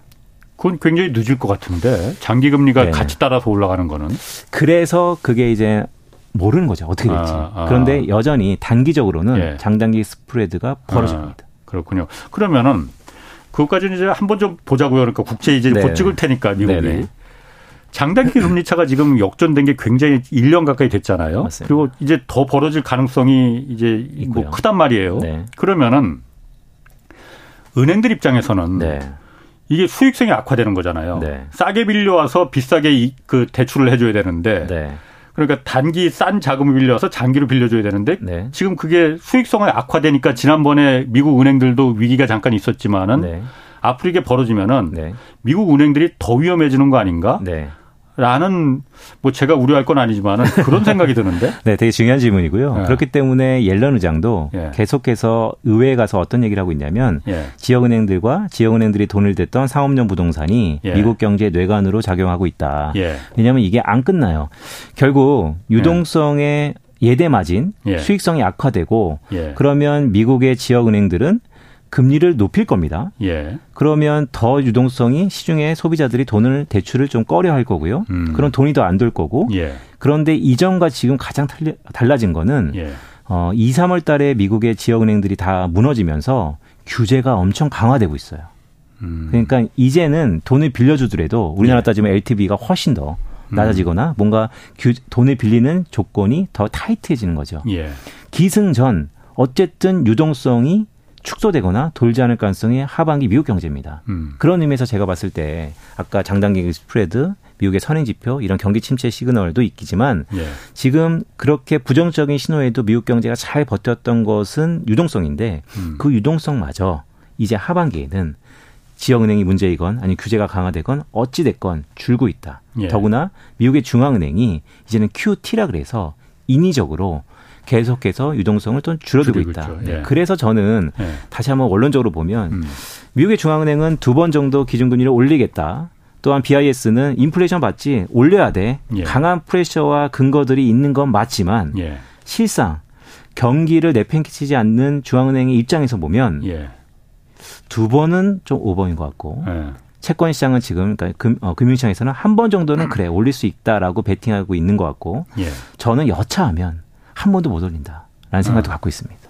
그건 굉장히 늦을 것 같은데 장기금리가 네. 같이 따라서 올라가는 거는. 그래서 그게 이제. 모르는 거죠. 어떻게 될지. 아, 아. 그런데 여전히 단기적으로는 예. 장단기 스프레드가 벌어집니다. 아. 그렇군요. 그러면은 그것까지는 이제 한번 좀 보자고요. 그러니까 국채 이제 네. 곧 찍을 테니까 미국이. 네네. 장단기 금리차가 지금 역전된 게 굉장히 일 년 가까이 됐잖아요. 맞습니다. 그리고 이제 더 벌어질 가능성이 이제 뭐 크단 말이에요. 네. 그러면은 은행들 입장에서는 네. 이게 수익성이 악화되는 거잖아요. 네. 싸게 빌려와서 비싸게 이, 그 대출을 해줘야 되는데 네. 그러니까 단기 싼 자금을 빌려서 장기로 빌려줘야 되는데 네. 지금 그게 수익성이 악화되니까 지난번에 미국 은행들도 위기가 잠깐 있었지만은 네. 앞으로 이게 벌어지면은 네. 미국 은행들이 더 위험해지는 거 아닌가? 네. 라는 뭐 제가 우려할 건 아니지만은 그런 생각이 드는데. 네, 되게 중요한 질문이고요. 예. 그렇기 때문에 옐런 의장도 예. 계속해서 의회에 가서 어떤 얘기를 하고 있냐면 예. 지역은행들과 지역은행들이 돈을 댔던 상업용 부동산이 예. 미국 경제의 뇌관으로 작용하고 있다. 예. 왜냐하면 이게 안 끝나요. 결국 유동성의 예. 예대마진 예. 수익성이 악화되고 예. 그러면 미국의 지역은행들은 금리를 높일 겁니다. 예. 그러면 더 유동성이 시중에 소비자들이 돈을 대출을 좀 꺼려할 거고요. 음. 그럼 돈이 더 안 돌 거고. 예. 그런데 이전과 지금 가장 달라진 거는 예. 어, 이, 삼월 달에 미국의 지역은행들이 다 무너지면서 규제가 엄청 강화되고 있어요. 음. 그러니까 이제는 돈을 빌려주더라도 우리나라 예. 따지면 엘티브이가 훨씬 더 낮아지거나 음. 뭔가 규, 돈을 빌리는 조건이 더 타이트해지는 거죠. 예. 기승전 어쨌든 유동성이 축소되거나 돌지 않을 가능성이 하반기 미국 경제입니다. 음. 그런 의미에서 제가 봤을 때 아까 장단기 스프레드, 미국의 선행지표 이런 경기 침체 시그널도 있겠지만 예. 지금 그렇게 부정적인 신호에도 미국 경제가 잘 버텼던 것은 유동성인데 음. 그 유동성마저 이제 하반기에는 지역은행이 문제이건 아니면 규제가 강화되건 어찌 됐건 줄고 있다. 예. 더구나 미국의 중앙은행이 이제는 큐티라 그래서 인위적으로 계속해서 유동성을 또 줄여두고 있다. 예. 그래서 저는 예. 다시 한번 원론적으로 보면 음. 미국의 중앙은행은 두 번 정도 기준금리를 올리겠다. 또한 비아이에스는 인플레이션 받지 올려야 돼. 예. 강한 프레셔와 근거들이 있는 건 맞지만 예. 실상 경기를 내팽개치지 않는 중앙은행의 입장에서 보면 예. 두 번은 좀 오버인 것 같고 예. 채권 시장은 지금 그러니까 금, 어, 금융시장에서는 한 번 정도는 그래 올릴 수 있다라고 베팅하고 있는 것 같고 예. 저는 여차하면 한 번도 못 올린다라는 생각도 어. 갖고 있습니다.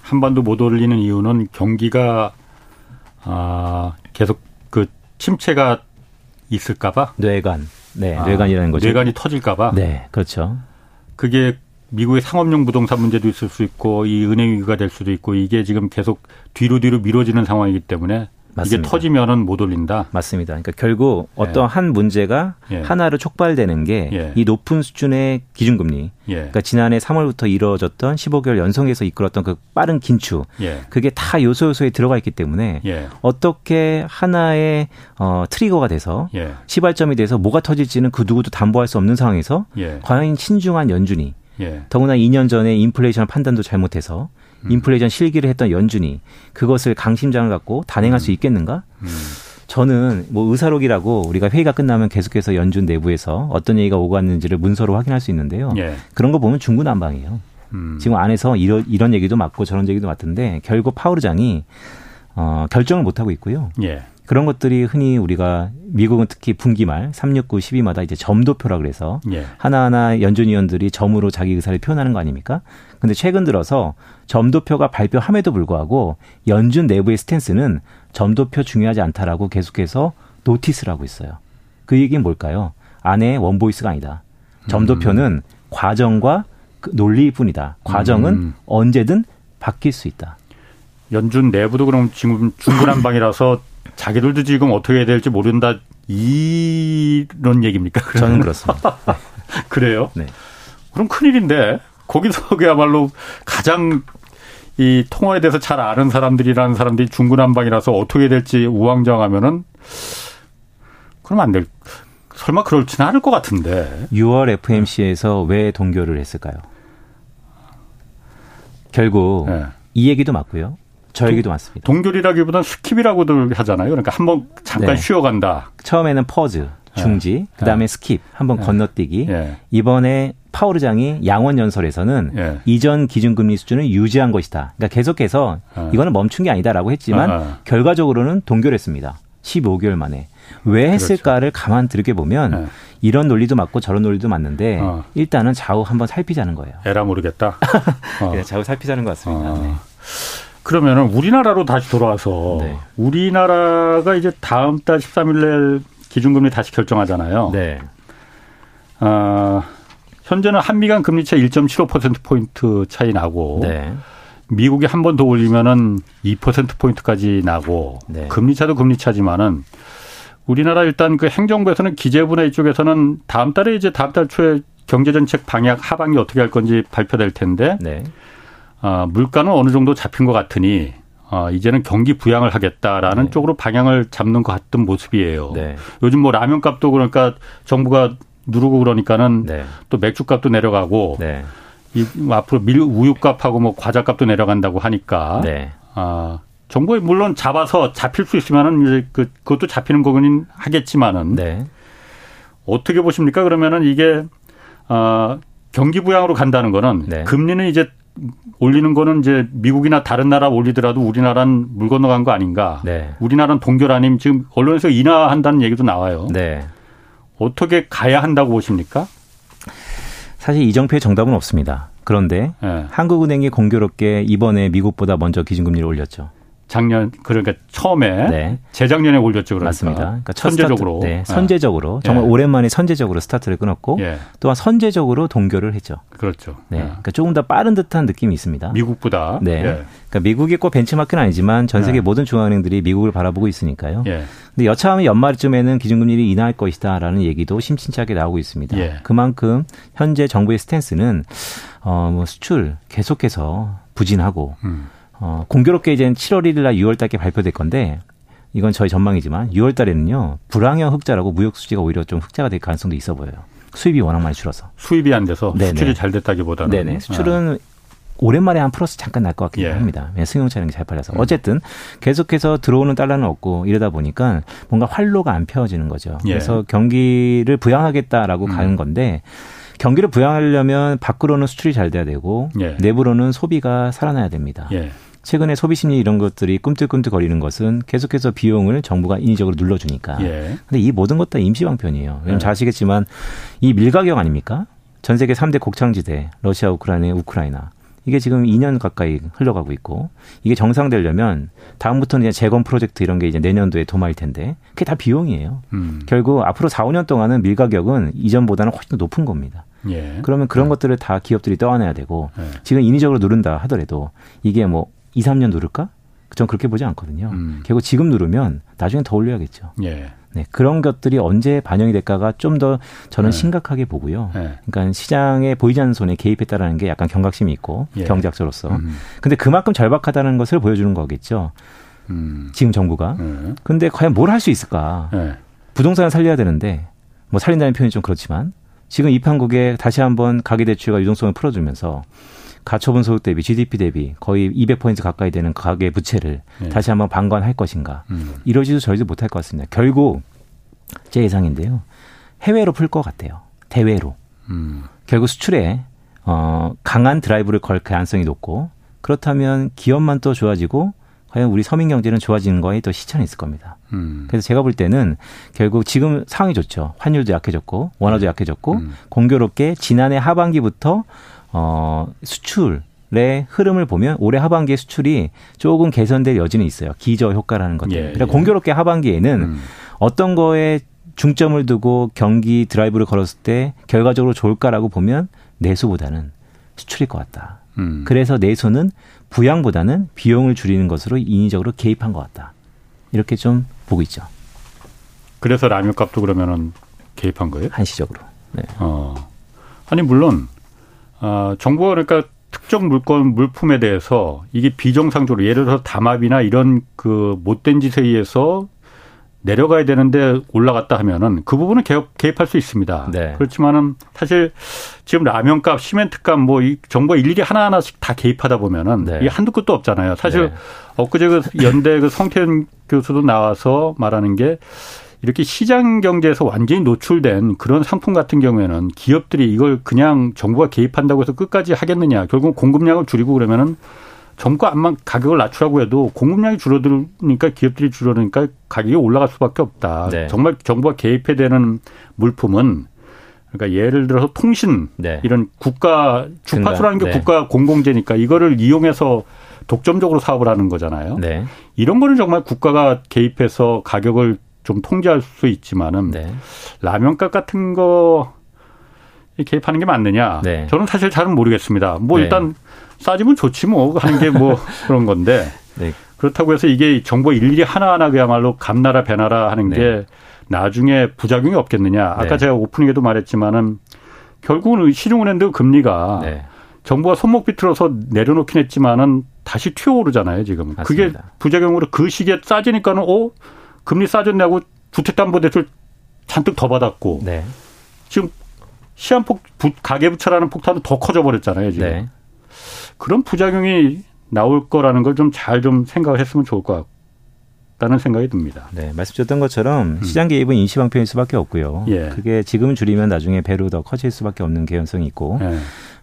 한 번도 못 올리는 이유는 경기가 아, 계속 그 침체가 있을까 봐? 뇌관. 네, 아, 뇌관이라는 거죠. 뇌관이 터질까 봐? 네, 그렇죠. 그게 미국의 상업용 부동산 문제도 있을 수 있고 이 은행 위기가 될 수도 있고 이게 지금 계속 뒤로 뒤로 미뤄지는 상황이기 때문에 맞습니다. 이게 터지면은 못 올린다. 맞습니다. 그러니까 결국 예. 어떤 한 문제가 예. 하나로 촉발되는 게 예. 이 높은 수준의 기준금리. 예. 그러니까 지난해 삼월부터 이루어졌던 십오 개월 연속에서 이끌었던 그 빠른 긴축. 예. 그게 다 요소 요소에 들어가 있기 때문에 예. 어떻게 하나의 어, 트리거가 돼서 예. 시발점이 돼서 뭐가 터질지는 그 누구도 담보할 수 없는 상황에서 예. 과연 신중한 연준이 예. 더구나 이 년 전에 인플레이션 판단도 잘못해서 인플레이션 실기를 했던 연준이 그것을 강심장을 갖고 단행할 음. 수 있겠는가? 음. 저는 뭐 의사록이라고 우리가 회의가 끝나면 계속해서 연준 내부에서 어떤 얘기가 오고 갔는지를 문서로 확인할 수 있는데요. 예. 그런 거 보면 중구난방이에요. 음. 지금 안에서 이런, 이런 얘기도 맞고 저런 얘기도 맞던데 결국 파월 의장이 어, 결정을 못하고 있고요. 예. 그런 것들이 흔히 우리가 미국은 특히 분기 말 삼, 육, 구, 십이마다 이제 점도표라 그래서 예. 하나하나 연준위원들이 점으로 자기 의사를 표현하는 거 아닙니까? 근데 최근 들어서 점도표가 발표함에도 불구하고 연준 내부의 스탠스는 점도표 중요하지 않다라고 계속해서 노티스를 하고 있어요. 그 얘기는 뭘까요? 안에 원보이스가 아니다. 점도표는 음. 과정과 논리일 뿐이다. 과정은 음. 언제든 바뀔 수 있다. 연준 내부도 그럼 지금 중구난방이라서 자기들도 지금 어떻게 해야 될지 모른다 이런 얘기입니까? 저는 그렇습니다. 그래요? 네. 그럼 큰일인데 거기서 그야말로 가장 이 통화에 대해서 잘 아는 사람들이라는 사람들이 중구난방이라서 어떻게 해야 될지 우왕좌왕하면은 그럼 안 될. 설마 그럴지는 않을 것 같은데. 유월 에프엠씨에서 왜 동결을 했을까요? 결국 네. 이 얘기도 맞고요. 저 얘기도 맞습니다. 동결이라기보다는 스킵이라고들 하잖아요. 그러니까 한번 잠깐 네. 쉬어간다. 처음에는 퍼즈, 중지, 네. 그다음에 네. 스킵, 한번 네. 건너뛰기. 네. 이번에 파월 의장이 양원 연설에서는 네. 이전 기준금리 수준을 유지한 것이다. 그러니까 계속해서 네. 이거는 멈춘 게 아니다라고 했지만 네. 결과적으로는 동결했습니다. 십오 개월 만에. 왜 했을까를 그렇죠. 가만 들게 보면 네. 이런 논리도 맞고 저런 논리도 맞는데 어. 일단은 좌우 한번 살피자는 거예요. 에라 모르겠다. 어. 좌우 살피자는 것 같습니다. 어. 네. 그러면은 우리나라로 다시 돌아와서 네. 우리나라가 이제 다음 달 십삼 일 날 기준금리 다시 결정하잖아요. 네. 어, 현재는 한미 간 금리 차 일 점 칠오 퍼센트포인트 차이 나고 네. 미국이 한 번 더 올리면은 이 퍼센트포인트까지 나고 네. 금리 차도 금리 차지만은 우리나라 일단 그 행정부에서는 기재부나 이쪽에서는 다음 달에 이제 다음 달 초에 경제정책 방향 하반기 어떻게 할 건지 발표될 텐데 네. 어, 물가는 어느 정도 잡힌 것 같으니 어, 이제는 경기 부양을 하겠다라는 네. 쪽으로 방향을 잡는 것 같은 모습이에요. 네. 요즘 뭐 라면값도 그러니까 정부가 누르고 그러니까는 네. 또 맥주값도 내려가고 네. 이, 앞으로 밀 우유값하고 뭐 과자값도 내려간다고 하니까 네. 어, 정부에 물론 잡아서 잡힐 수 있으면은 이제 그 그것도 잡히는 거긴 하겠지만은 네. 어떻게 보십니까? 그러면은 이게 어, 경기 부양으로 간다는 거는 네. 금리는 이제 올리는 거는 이제 미국이나 다른 나라 올리더라도 우리나라는 물 건너간 거 아닌가. 네. 우리나라는 동결 아님 지금 언론에서 인하한다는 얘기도 나와요. 네. 어떻게 가야 한다고 보십니까? 사실 이정표의 정답은 없습니다. 그런데 네. 한국은행이 공교롭게 이번에 미국보다 먼저 기준금리를 올렸죠. 작년 그러니까 처음에 네. 재작년에 올렸죠. 그러니까. 맞습니다. 그러니까 선제적으로. 네, 선제적으로. 예. 정말 오랜만에 선제적으로 스타트를 끊었고 예. 또한 선제적으로 동결을 했죠. 그렇죠. 네, 예. 그러니까 조금 더 빠른 듯한 느낌이 있습니다. 미국보다. 네, 예. 그러니까 미국이 꼭 벤치마크는 아니지만 전 세계 예. 모든 중앙은행들이 미국을 바라보고 있으니까요. 예. 근데 여차하면 연말쯤에는 기준금리를 인하할 것이다라는 얘기도 심심찮게 나오고 있습니다. 예. 그만큼 현재 정부의 스탠스는 어, 뭐 수출 계속해서 부진하고. 음. 어, 공교롭게 이제는 칠월 일일 날 유월 달에 발표될 건데 이건 저희 전망이지만 유월 달에는요 불황형 흑자라고 무역 수지가 오히려 좀 흑자가 될 가능성도 있어 보여요. 수입이 워낙 많이 줄어서. 수입이 안 돼서 네네. 수출이 잘 됐다기보다는. 네네. 수출은 아. 오랜만에 한 플러스 잠깐 날 것 같긴 예. 합니다. 승용 차량이 잘 팔려서. 음. 어쨌든 계속해서 들어오는 달러는 없고 이러다 보니까 뭔가 활로가 안 펴지는 거죠. 예. 그래서 경기를 부양하겠다라고 음. 가는 건데 경기를 부양하려면 밖으로는 수출이 잘 돼야 되고 예. 내부로는 소비가 살아나야 됩니다. 예. 최근에 소비 심리 이런 것들이 꿈틀꿈틀 거리는 것은 계속해서 비용을 정부가 인위적으로 눌러주니까. 그런데 예. 이 모든 것도 임시방편이에요. 왜냐하면 예. 잘 아시겠지만 이 밀가격 아닙니까? 전 세계 삼 대 곡창지대 러시아, 우크라이나, 우크라이나. 이게 지금 이 년 가까이 흘러가고 있고 이게 정상되려면 다음부터는 이제 재건 프로젝트 이런 게 이제 내년도에 도마일 텐데 그게 다 비용이에요. 음. 결국 앞으로 사, 오 년 동안은 밀가격은 이전보다는 훨씬 더 높은 겁니다. 예. 그러면 그런 네. 것들을 다 기업들이 떠안아야 되고 네. 지금 인위적으로 누른다 하더라도 이게 뭐 이, 삼 년 누를까? 전 그렇게 보지 않거든요. 음. 결국 지금 누르면 나중에 더 올려야겠죠. 예. 네, 그런 것들이 언제 반영이 될까가 좀 더 저는 네. 심각하게 보고요. 네. 그러니까 시장에 보이지 않는 손에 개입했다라는 게 약간 경각심이 있고 예. 경제학자로서. 음. 근데 그만큼 절박하다는 것을 보여주는 거겠죠. 음. 지금 정부가. 네. 근데 과연 뭘 할 수 있을까? 네. 부동산을 살려야 되는데 뭐 살린다는 표현이 좀 그렇지만 지금 이 판국에 다시 한번 가계대출과 유동성을 풀어주면서 가처분 소득 대비 지디피 대비 거의 이백 퍼센트 가까이 되는 가계 부채를 네. 다시 한번 방관할 것인가. 음. 이러지도 저러지도 못할 것 같습니다. 결국 제 예상인데요. 해외로 풀 것 같아요. 대외로. 음. 결국 수출에 어, 강한 드라이브를 걸 가능성이 높고 그렇다면 기업만 또 좋아지고 과연 우리 서민 경제는 좋아지는 거에 또 시차는 있을 겁니다. 음. 그래서 제가 볼 때는 결국 지금 상황이 좋죠. 환율도 약해졌고 원화도 음. 약해졌고 음. 공교롭게 지난해 하반기부터 어, 수출의 흐름을 보면 올해 하반기에 수출이 조금 개선될 여지는 있어요. 기저 효과라는 것들. 예, 그러니까 예. 공교롭게 하반기에는 음. 어떤 거에 중점을 두고 경기 드라이브를 걸었을 때 결과적으로 좋을까라고 보면 내수보다는 수출일 것 같다. 음. 그래서 내수는 부양보다는 비용을 줄이는 것으로 인위적으로 개입한 것 같다. 이렇게 좀 보고 있죠. 그래서 라면값도 그러면은 개입한 거예요? 한시적으로. 네. 어. 아니 물론. 어, 정부가 그러니까 특정 물건, 물품에 대해서 이게 비정상적으로 예를 들어서 담합이나 이런 그 못된 짓에 의해서 내려가야 되는데 올라갔다 하면은 그 부분은 개입, 개입할 수 있습니다. 네. 그렇지만은 사실 지금 라면 값, 시멘트 값 뭐 이 정부가 일일이 하나하나씩 다 개입하다 보면은 네. 이게 한두 끝도 없잖아요. 사실 네. 엊그제 그 연대 그 성태윤 교수도 나와서 말하는 게 이렇게 시장 경제에서 완전히 노출된 그런 상품 같은 경우에는 기업들이 이걸 그냥 정부가 개입한다고 해서 끝까지 하겠느냐. 결국 공급량을 줄이고 그러면은 정부가 암만 가격을 낮추라고 해도 공급량이 줄어드니까 기업들이 줄어드니까 가격이 올라갈 수밖에 없다. 네. 정말 정부가 개입해야 되는 물품은 그러니까 예를 들어서 통신 네. 이런 국가 주파수라는 게 네. 국가 공공재니까 이거를 이용해서 독점적으로 사업을 하는 거잖아요. 네. 이런 거는 정말 국가가 개입해서 가격을 좀 통제할 수 있지만은 네. 라면값 같은 거 개입하는 게 맞느냐? 네. 저는 사실 잘은 모르겠습니다. 뭐 네. 일단 싸지면 좋지 뭐 하는 게 뭐 그런 건데 네. 그렇다고 해서 이게 정부 일일이 하나하나 그야말로 감나라 배나라 하는 네. 게 나중에 부작용이 없겠느냐? 아까 네. 제가 오프닝에도 말했지만은 결국은 시중은행도 금리가 네. 정부가 손목 비틀어서 내려놓긴 했지만은 다시 튀어오르잖아요 지금. 맞습니다. 그게 부작용으로 그 시기에 싸지니까는 오. 금리 싸졌냐고 주택담보대출 잔뜩 더 받았고 네. 지금 시한폭 가계부채라는 폭탄은 더 커져버렸잖아요. 지금 네. 그런 부작용이 나올 거라는 걸 좀 잘 좀 생각을 했으면 좋을 것 같다는 생각이 듭니다. 네, 말씀드렸던 것처럼 시장 개입은 임시방편일 수밖에 없고요. 예. 그게 지금 줄이면 나중에 배로 더 커질 수밖에 없는 개연성이 있고 예.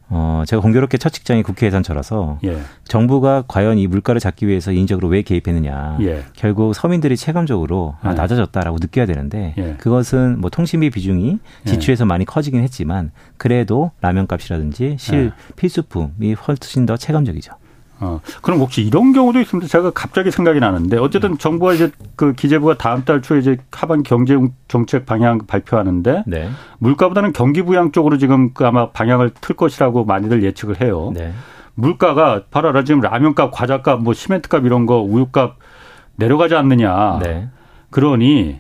어, 제가 공교롭게 첫 직장이 국회 예산처라서 예. 정부가 과연 이 물가를 잡기 위해서 인위적으로 왜 개입했느냐. 예. 결국 서민들이 체감적으로 예. 아, 낮아졌다라고 느껴야 되는데 예. 그것은 뭐 통신비 비중이 지출에서 예. 많이 커지긴 했지만 그래도 라면값이라든지 실 예. 필수품이 훨씬 더 체감적이죠. 어, 그럼 혹시 이런 경우도 있습니다. 제가 갑자기 생각이 나는데 어쨌든 네. 정부가 이제 그 기재부가 다음 달 초에 이제 하반 경제 정책 방향 발표하는데 네. 물가보다는 경기 부양 쪽으로 지금 아마 방향을 틀 것이라고 많이들 예측을 해요. 네. 물가가 바로 알아 지금 라면값, 과자값, 뭐 시멘트값 이런 거 우유값 내려가지 않느냐. 네. 그러니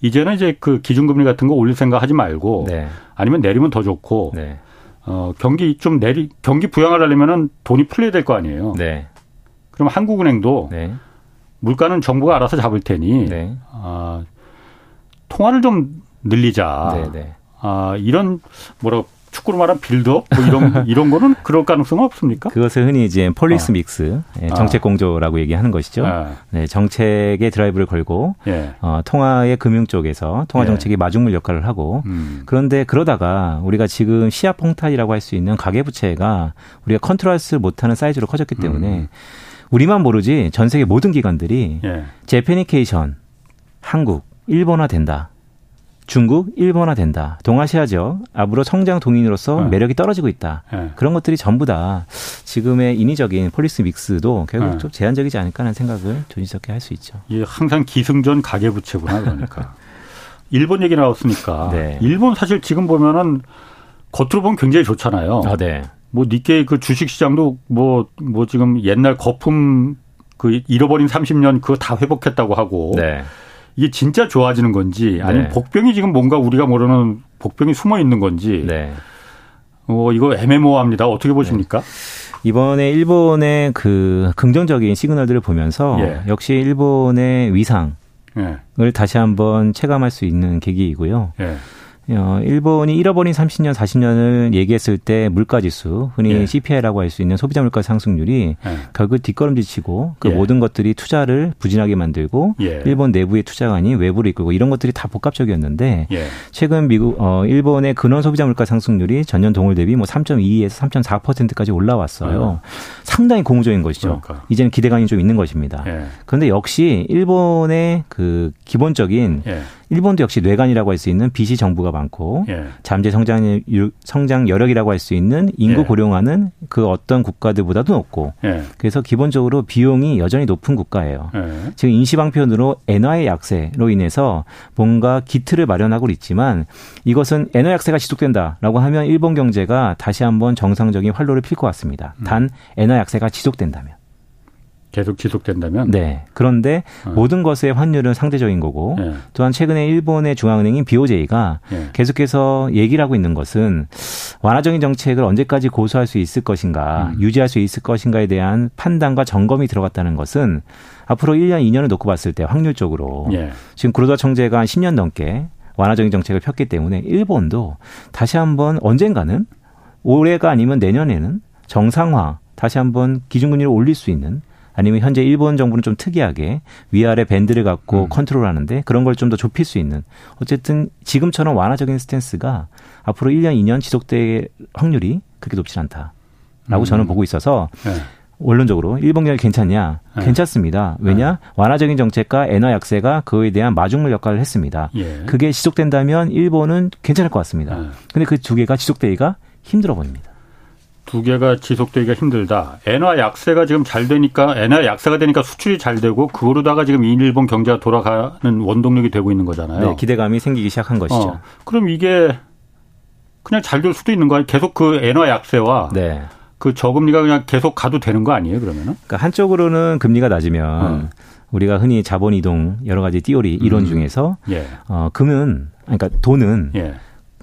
이제는 이제 그 기준금리 같은 거 올릴 생각 하지 말고 네. 아니면 내리면 더 좋고. 네. 어, 경기 좀 내리, 경기 부양을 하려면은 돈이 풀려야 될 거 아니에요. 네. 그럼 한국은행도 네. 물가는 정부가 알아서 잡을 테니, 네. 어, 통화를 좀 늘리자. 네, 네. 어, 이런, 뭐라 축구로 말하면 빌드업 뭐 이런 이런 거는 그럴 가능성은 없습니까? 그것을 흔히 이제 폴리스 아. 믹스 예, 정책 아. 공조라고 얘기하는 것이죠. 아. 네, 정책에 드라이브를 걸고 예. 어, 통화의 금융 쪽에서 통화 정책이 예. 마중물 역할을 하고 음. 그런데 그러다가 우리가 지금 시합 홍탈이라고 할 수 있는 가계부채가 우리가 컨트롤할 수 못하는 사이즈로 커졌기 때문에 음. 우리만 모르지 전 세계 모든 기관들이 예. 재패니케이션 한국 일본화 된다. 중국, 일본화 된다. 동아시아죠. 앞으로 성장 동인으로서 네. 매력이 떨어지고 있다. 네. 그런 것들이 전부 다 지금의 인위적인 폴리스 믹스도 결국 네. 좀 제한적이지 않을까 하는 생각을 조심스럽게 할 수 있죠. 예, 항상 기승전 가계부채구나 그러니까. 일본 얘기 나왔으니까. 네. 일본 사실 지금 보면은 겉으로 보면 굉장히 좋잖아요. 아, 네. 뭐 니케이 그 주식시장도 뭐, 뭐 지금 옛날 거품 그 잃어버린 삼십 년 그거 다 회복했다고 하고. 네. 이게 진짜 좋아지는 건지 아니면 네. 복병이 지금 뭔가 우리가 모르는 복병이 숨어 있는 건지 네. 어, 이거 애매모호합니다. 어떻게 보십니까? 네. 이번에 일본의 그 긍정적인 시그널들을 보면서 예. 역시 일본의 위상을 예. 다시 한번 체감할 수 있는 계기이고요. 예. 일본이 잃어버린 삼십 년, 사십 년을 얘기했을 때 물가지수, 흔히 예. 씨피아이라고 할 수 있는 소비자 물가 상승률이 예. 결국 뒷걸음질치고 그 예. 모든 것들이 투자를 부진하게 만들고 예. 일본 내부의 투자가 아닌 외부를 이끌고 이런 것들이 다 복합적이었는데 예. 최근 미국 어, 일본의 근원 소비자 물가 상승률이 전년 동월 대비 뭐 삼 점 이에서 삼 점 사 퍼센트까지 올라왔어요. 예. 상당히 고무적인 것이죠. 그러니까. 이제는 기대감이 좀 있는 것입니다. 예. 그런데 역시 일본의 그 기본적인 예. 일본도 역시 뇌관이라고 할 수 있는 빚이 정부가 많고 예. 잠재 성장 성장 여력이라고 할 수 있는 인구 예. 고령화는 그 어떤 국가들보다도 높고 예. 그래서 기본적으로 비용이 여전히 높은 국가예요. 예. 지금 인시방편으로 엔화의 약세로 인해서 뭔가 기틀을 마련하고 있지만 이것은 엔화 약세가 지속된다라고 하면 일본 경제가 다시 한번 정상적인 활로를 필 것 같습니다. 음. 단 엔화 약세가 지속된다면. 계속 지속된다면? 네. 그런데 어. 모든 것의 환율은 상대적인 거고 예. 또한 최근에 일본의 중앙은행인 비오제이가 예. 계속해서 얘기를 하고 있는 것은 완화적인 정책을 언제까지 고수할 수 있을 것인가 음. 유지할 수 있을 것인가에 대한 판단과 점검이 들어갔다는 것은 앞으로 일 년, 이 년을 놓고 봤을 때 확률적으로 예. 지금 구로다 총재가 한 십 년 넘게 완화적인 정책을 폈기 때문에 일본도 다시 한번 언젠가는 올해가 아니면 내년에는 정상화 다시 한번 기준금리를 올릴 수 있는 아니면 현재 일본 정부는 좀 특이하게 위아래 밴드를 갖고 음. 컨트롤하는데 그런 걸 좀 더 좁힐 수 있는 어쨌든 지금처럼 완화적인 스탠스가 앞으로 일 년, 이 년 지속될 확률이 그렇게 높지 않다라고 음. 저는 보고 있어서 네. 원론적으로 일본 경제 괜찮냐? 네. 괜찮습니다. 왜냐? 네. 완화적인 정책과 엔화 약세가 그에 대한 마중물 역할을 했습니다. 예. 그게 지속된다면 일본은 괜찮을 것 같습니다. 네. 근데 그 두 개가 지속되기가 힘들어 보입니다. 두 개가 지속되기가 힘들다. 엔화 약세가 지금 잘 되니까 엔화 약세가 되니까 수출이 잘 되고 그거로다가 지금 일본 경제가 돌아가는 원동력이 되고 있는 거잖아요. 네, 기대감이 생기기 시작한 것이죠. 어, 그럼 이게 그냥 잘 될 수도 있는 거 아니에요? 계속 그 엔화 약세와 네. 그 저금리가 그냥 계속 가도 되는 거 아니에요? 그러면은? 그러니까 한쪽으로는 금리가 낮으면 음. 우리가 흔히 자본 이동 여러 가지 띠오리 이론 음. 중에서 예. 어, 금은 그러니까 돈은 예.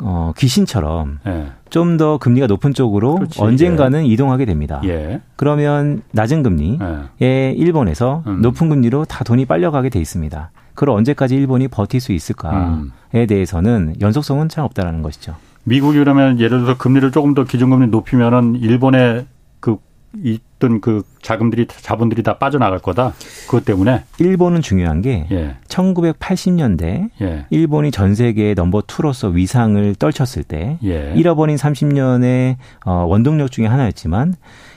어, 귀신처럼 예. 좀 더 금리가 높은 쪽으로 그렇지. 언젠가는 예. 이동하게 됩니다. 예. 그러면 낮은 금리에 예. 일본에서 음. 높은 금리로 다 돈이 빨려가게 돼 있습니다. 그걸 언제까지 일본이 버틸 수 있을까에 음. 대해서는 연속성은 참 없다라는 것이죠. 미국이 그러면 예를 들어서 금리를 조금 더 기준금리 높이면은 일본의 그 있던 그 자금들이 자본들이 다 빠져나갈 거다. 그것 때문에 일본은 중요한 게 예. 천구백팔십 년대 예. 일본이 전 세계 넘버 이로서 위상을 떨쳤을 때 예. 잃어버린 삼십 년의 원동력 중에 하나였지만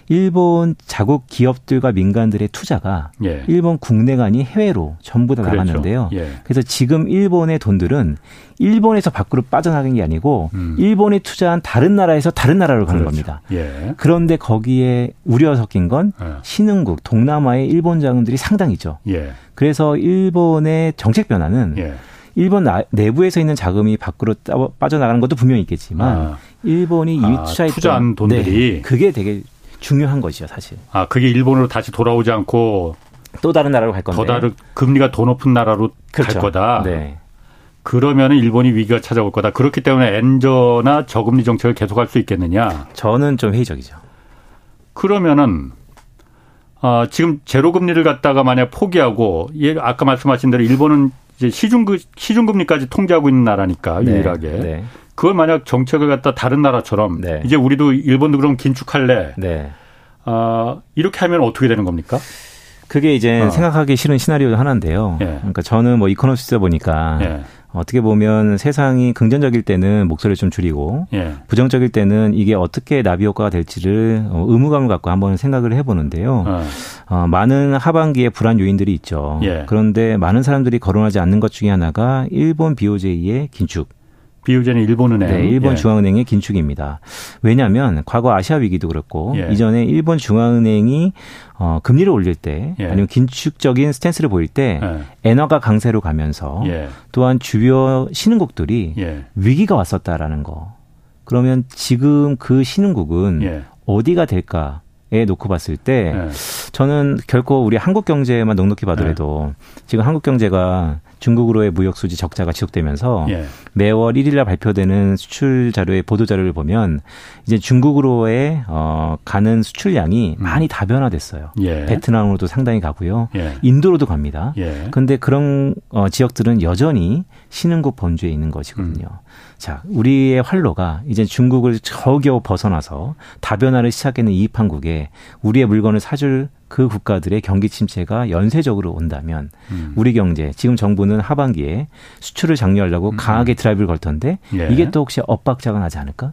일본 자국 기업들과 민간들의 투자가 예. 일본 국내가 아닌 해외로 전부 다 그랬죠. 나갔는데요. 예. 그래서 지금 일본의 돈들은 일본에서 밖으로 빠져나간 게 아니고 음. 일본이 투자한 다른 나라에서 다른 나라로 가는 그렇죠. 겁니다. 예. 그런데 거기에 우려 섞인 건 예. 신흥국 동남아의 일본 자금들이 상당히죠. 예. 그래서 일본의 정책 변화는 예. 일본 내부에서 있는 자금이 밖으로 빠져나가는 것도 분명히 있겠지만 아. 일본이 이미 아, 투자했던 투자한 돈들이 네, 그게 되게 중요한 것이죠, 사실. 아, 그게 일본으로 다시 돌아오지 않고 또 다른 나라로 갈 건데. 더 다른 금리가 더 높은 나라로 그렇죠. 갈 거다. 네. 그러면 일본이 위기가 찾아올 거다. 그렇기 때문에 엔저나 저금리 정책을 계속할 수 있겠느냐? 저는 좀 회의적이죠. 그러면은 아, 지금 제로 금리를 갖다가 만약 포기하고 예, 아까 말씀하신 대로 일본은 이제 시중 시중금리까지 통제하고 있는 나라니까 유일하게. 네. 네. 그걸 만약 정책을 갖다 다른 나라처럼 네. 이제 우리도 일본도 그럼 긴축할래. 네. 어, 이렇게 하면 어떻게 되는 겁니까? 그게 이제 어. 생각하기 싫은 시나리오 하나인데요. 예. 그러니까 저는 뭐 이코노미스트다 보니까 예. 어떻게 보면 세상이 긍정적일 때는 목소리를 좀 줄이고 예. 부정적일 때는 이게 어떻게 나비 효과가 될지를 의무감을 갖고 한번 생각을 해보는데요. 어. 어, 많은 하반기에 불안 요인들이 있죠. 예. 그런데 많은 사람들이 거론하지 않는 것 중에 하나가 일본 비오제이의 긴축. 비오제는 일본은행. 네, 일본 예. 중앙은행의 긴축입니다. 왜냐하면 과거 아시아 위기도 그렇고 예. 이전에 일본 중앙은행이 어, 금리를 올릴 때 예. 아니면 긴축적인 스탠스를 보일 때 예. 엔화가 강세로 가면서 예. 또한 주요 신흥국들이 예. 위기가 왔었다라는 거. 그러면 지금 그 신흥국은 예. 어디가 될까? 에 놓고 봤을 때 네. 저는 결코 우리 한국 경제만 넉넉히 봐더라도 네. 지금 한국 경제가 중국으로의 무역 수지 적자가 지속되면서 네. 매월 일 일날 발표되는 수출 자료의 보도 자료를 보면 이제 중국으로의 어, 가는 수출량이 음. 많이 다변화됐어요. 예. 베트남으로도 상당히 가고요. 예. 인도로도 갑니다. 그런데 예. 그런 어, 지역들은 여전히 신흥국 범주에 있는 것이거든요. 음. 자, 우리의 활로가 이제 중국을 저겨우 벗어나서 다변화를 시작하는 이입한국에 우리의 물건을 사줄 그 국가들의 경기 침체가 연쇄적으로 온다면 음. 우리 경제, 지금 정부는 하반기에 수출을 장려하려고 음. 강하게 드라이브를 걸 텐데 예. 이게 또 혹시 엇박자가 나지 않을까?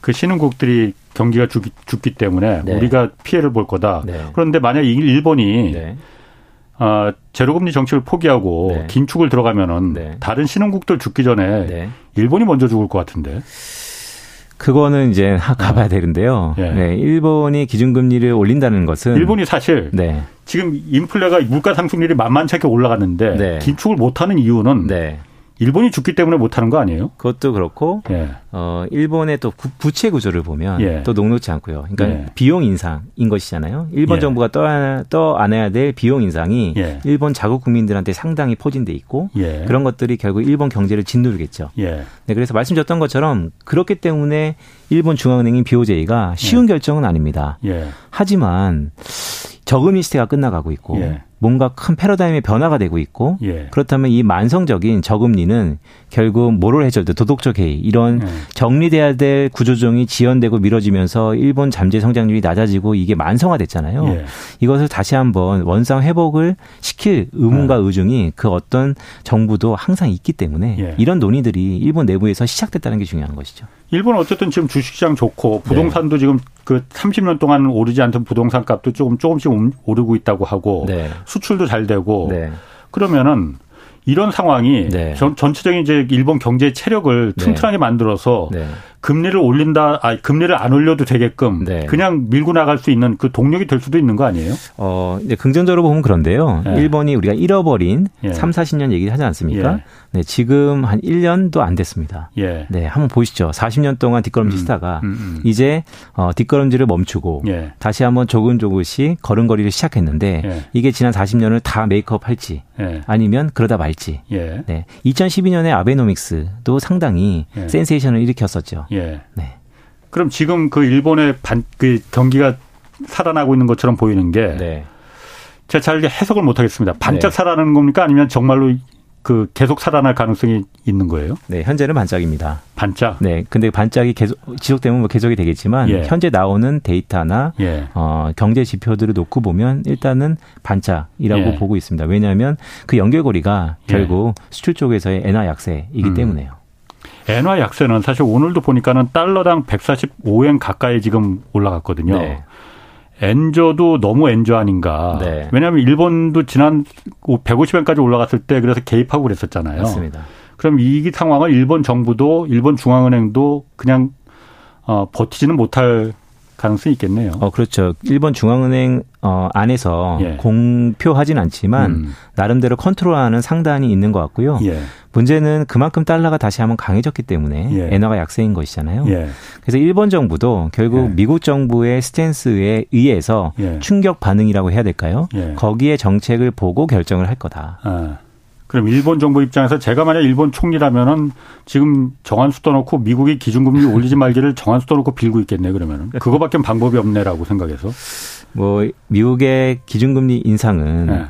그 신흥국들이 경기가 죽기, 죽기 때문에 네. 우리가 피해를 볼 거다. 네. 그런데 만약 일본이 네. 어, 제로금리 정책을 포기하고 네. 긴축을 들어가면은 네. 다른 신흥국들 죽기 전에 네. 일본이 먼저 죽을 것 같은데. 그거는 이제 가봐야 되는데요. 네. 네, 일본이 기준금리를 올린다는 것은. 일본이 사실 네. 지금 인플레가 물가 상승률이 만만찮게 올라갔는데 네. 긴축을 못하는 이유는. 네. 일본이 죽기 때문에 못하는 거 아니에요? 그것도 그렇고 예. 어, 일본의 또 부채 구조를 보면 예. 또 녹록지 않고요. 그러니까 예. 비용 인상인 것이잖아요. 일본 예. 정부가 떠안아야 떠 될 비용 인상이 예. 일본 자국 국민들한테 상당히 포진돼 있고 예. 그런 것들이 결국 일본 경제를 짓누르겠죠. 예. 네, 그래서 말씀드렸던 것처럼 그렇기 때문에 일본 중앙은행인 비오제이가 쉬운 예. 결정은 아닙니다. 예. 하지만 저금리 시대가 끝나가고 있고 예. 뭔가 큰 패러다임의 변화가 되고 있고 예. 그렇다면 이 만성적인 저금리는 결국 모럴 해저드, 도덕적 해이 이런 예. 정리돼야 될 구조조정이 지연되고 미뤄지면서 일본 잠재 성장률이 낮아지고 이게 만성화됐잖아요. 예. 이것을 다시 한번 원상 회복을 시킬 의문과 예. 의중이 그 어떤 정부도 항상 있기 때문에 예. 이런 논의들이 일본 내부에서 시작됐다는 게 중요한 것이죠. 일본 어쨌든 지금 주식시장 좋고 부동산도 네. 지금 그 삼십 년 동안 오르지 않던 부동산 값도 조금 조금씩 오르고 있다고 하고 네. 수출도 잘 되고 네. 그러면은 이런 상황이 네. 전, 전체적인 이제 일본 경제의 체력을 튼튼하게 네. 만들어서 네. 금리를 올린다, 아 금리를 안 올려도 되게끔 네. 그냥 밀고 나갈 수 있는 그 동력이 될 수도 있는 거 아니에요? 어, 이제 긍정적으로 보면 그런데요. 네. 일본이 우리가 잃어버린 예. 삼, 사십 년 얘기를 하지 않습니까? 예. 네, 지금 한 일 년도 안 됐습니다. 예. 네, 한번 보시죠. 사십 년 동안 뒷걸음질 하다가 음, 음, 음. 이제 어, 뒷걸음질을 멈추고 예. 다시 한번 조금 조금씩 걸음걸이를 시작했는데 예. 이게 지난 사십 년을 다 메이크업할지 예. 아니면 그러다 말지. 예. 네, 이천십이 년에 아베노믹스도 상당히 예. 센세이션을 일으켰었죠. 예. 네. 그럼 지금 그 일본의 반, 그 경기가 살아나고 있는 것처럼 보이는 게 네. 제가 잘 해석을 못하겠습니다. 반짝 네. 살아나는 겁니까? 아니면 정말로 그 계속 살아날 가능성이 있는 거예요? 네, 현재는 반짝입니다. 반짝. 네, 근데 반짝이 계속 지속되면 뭐 계속이 되겠지만 예. 현재 나오는 데이터나 예. 어, 경제 지표들을 놓고 보면 일단은 반짝이라고 예. 보고 있습니다. 왜냐하면 그 연결고리가 예. 결국 수출 쪽에서의 엔화 약세이기 음. 때문에요. 엔화 약세는 사실 오늘도 보니까는 달러당 백사십오 엔 가까이 지금 올라갔거든요. 네. 엔저도 너무 엔저 아닌가. 네. 왜냐하면 일본도 지난 백오십 엔까지 올라갔을 때 그래서 개입하고 그랬었잖아요. 맞습니다. 그럼 이 상황을 일본 정부도 일본 중앙은행도 그냥 어, 버티지는 못할 가능성이 있겠네요. 어, 그렇죠. 일본 중앙은행 어, 안에서 예. 공표하진 않지만 음. 나름대로 컨트롤하는 상단이 있는 것 같고요. 예. 문제는 그만큼 달러가 다시 한번 강해졌기 때문에 예. 엔화가 약세인 것이잖아요. 예. 그래서 일본 정부도 결국 예. 미국 정부의 스탠스에 의해서 예. 충격 반응이라고 해야 될까요? 예. 거기에 정책을 보고 결정을 할 거다. 아. 그럼 일본 정부 입장에서 제가 만약 일본 총리라면은 지금 정한수 떠놓고 미국이 기준금리 올리지 말기를 정한수 떠놓고 빌고 있겠네 그러면은 그거밖에 방법이 없네라고 생각해서 뭐 미국의 기준금리 인상은. 네.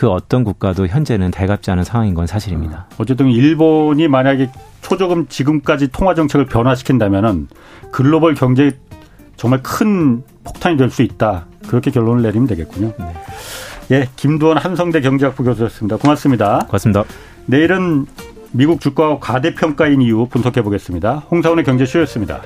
그 어떤 국가도 현재는 달갑지 않은 상황인 건 사실입니다. 어쨌든 일본이 만약에 초저금 지금까지 통화 정책을 변화시킨다면은 글로벌 경제에 정말 큰 폭탄이 될 수 있다. 그렇게 결론을 내리면 되겠군요. 네. 예, 김두원 한성대 경제학부 교수였습니다. 고맙습니다. 고맙습니다. 내일은 미국 주가 과대평가인 이유 분석해 보겠습니다. 홍사훈의 경제쇼였습니다.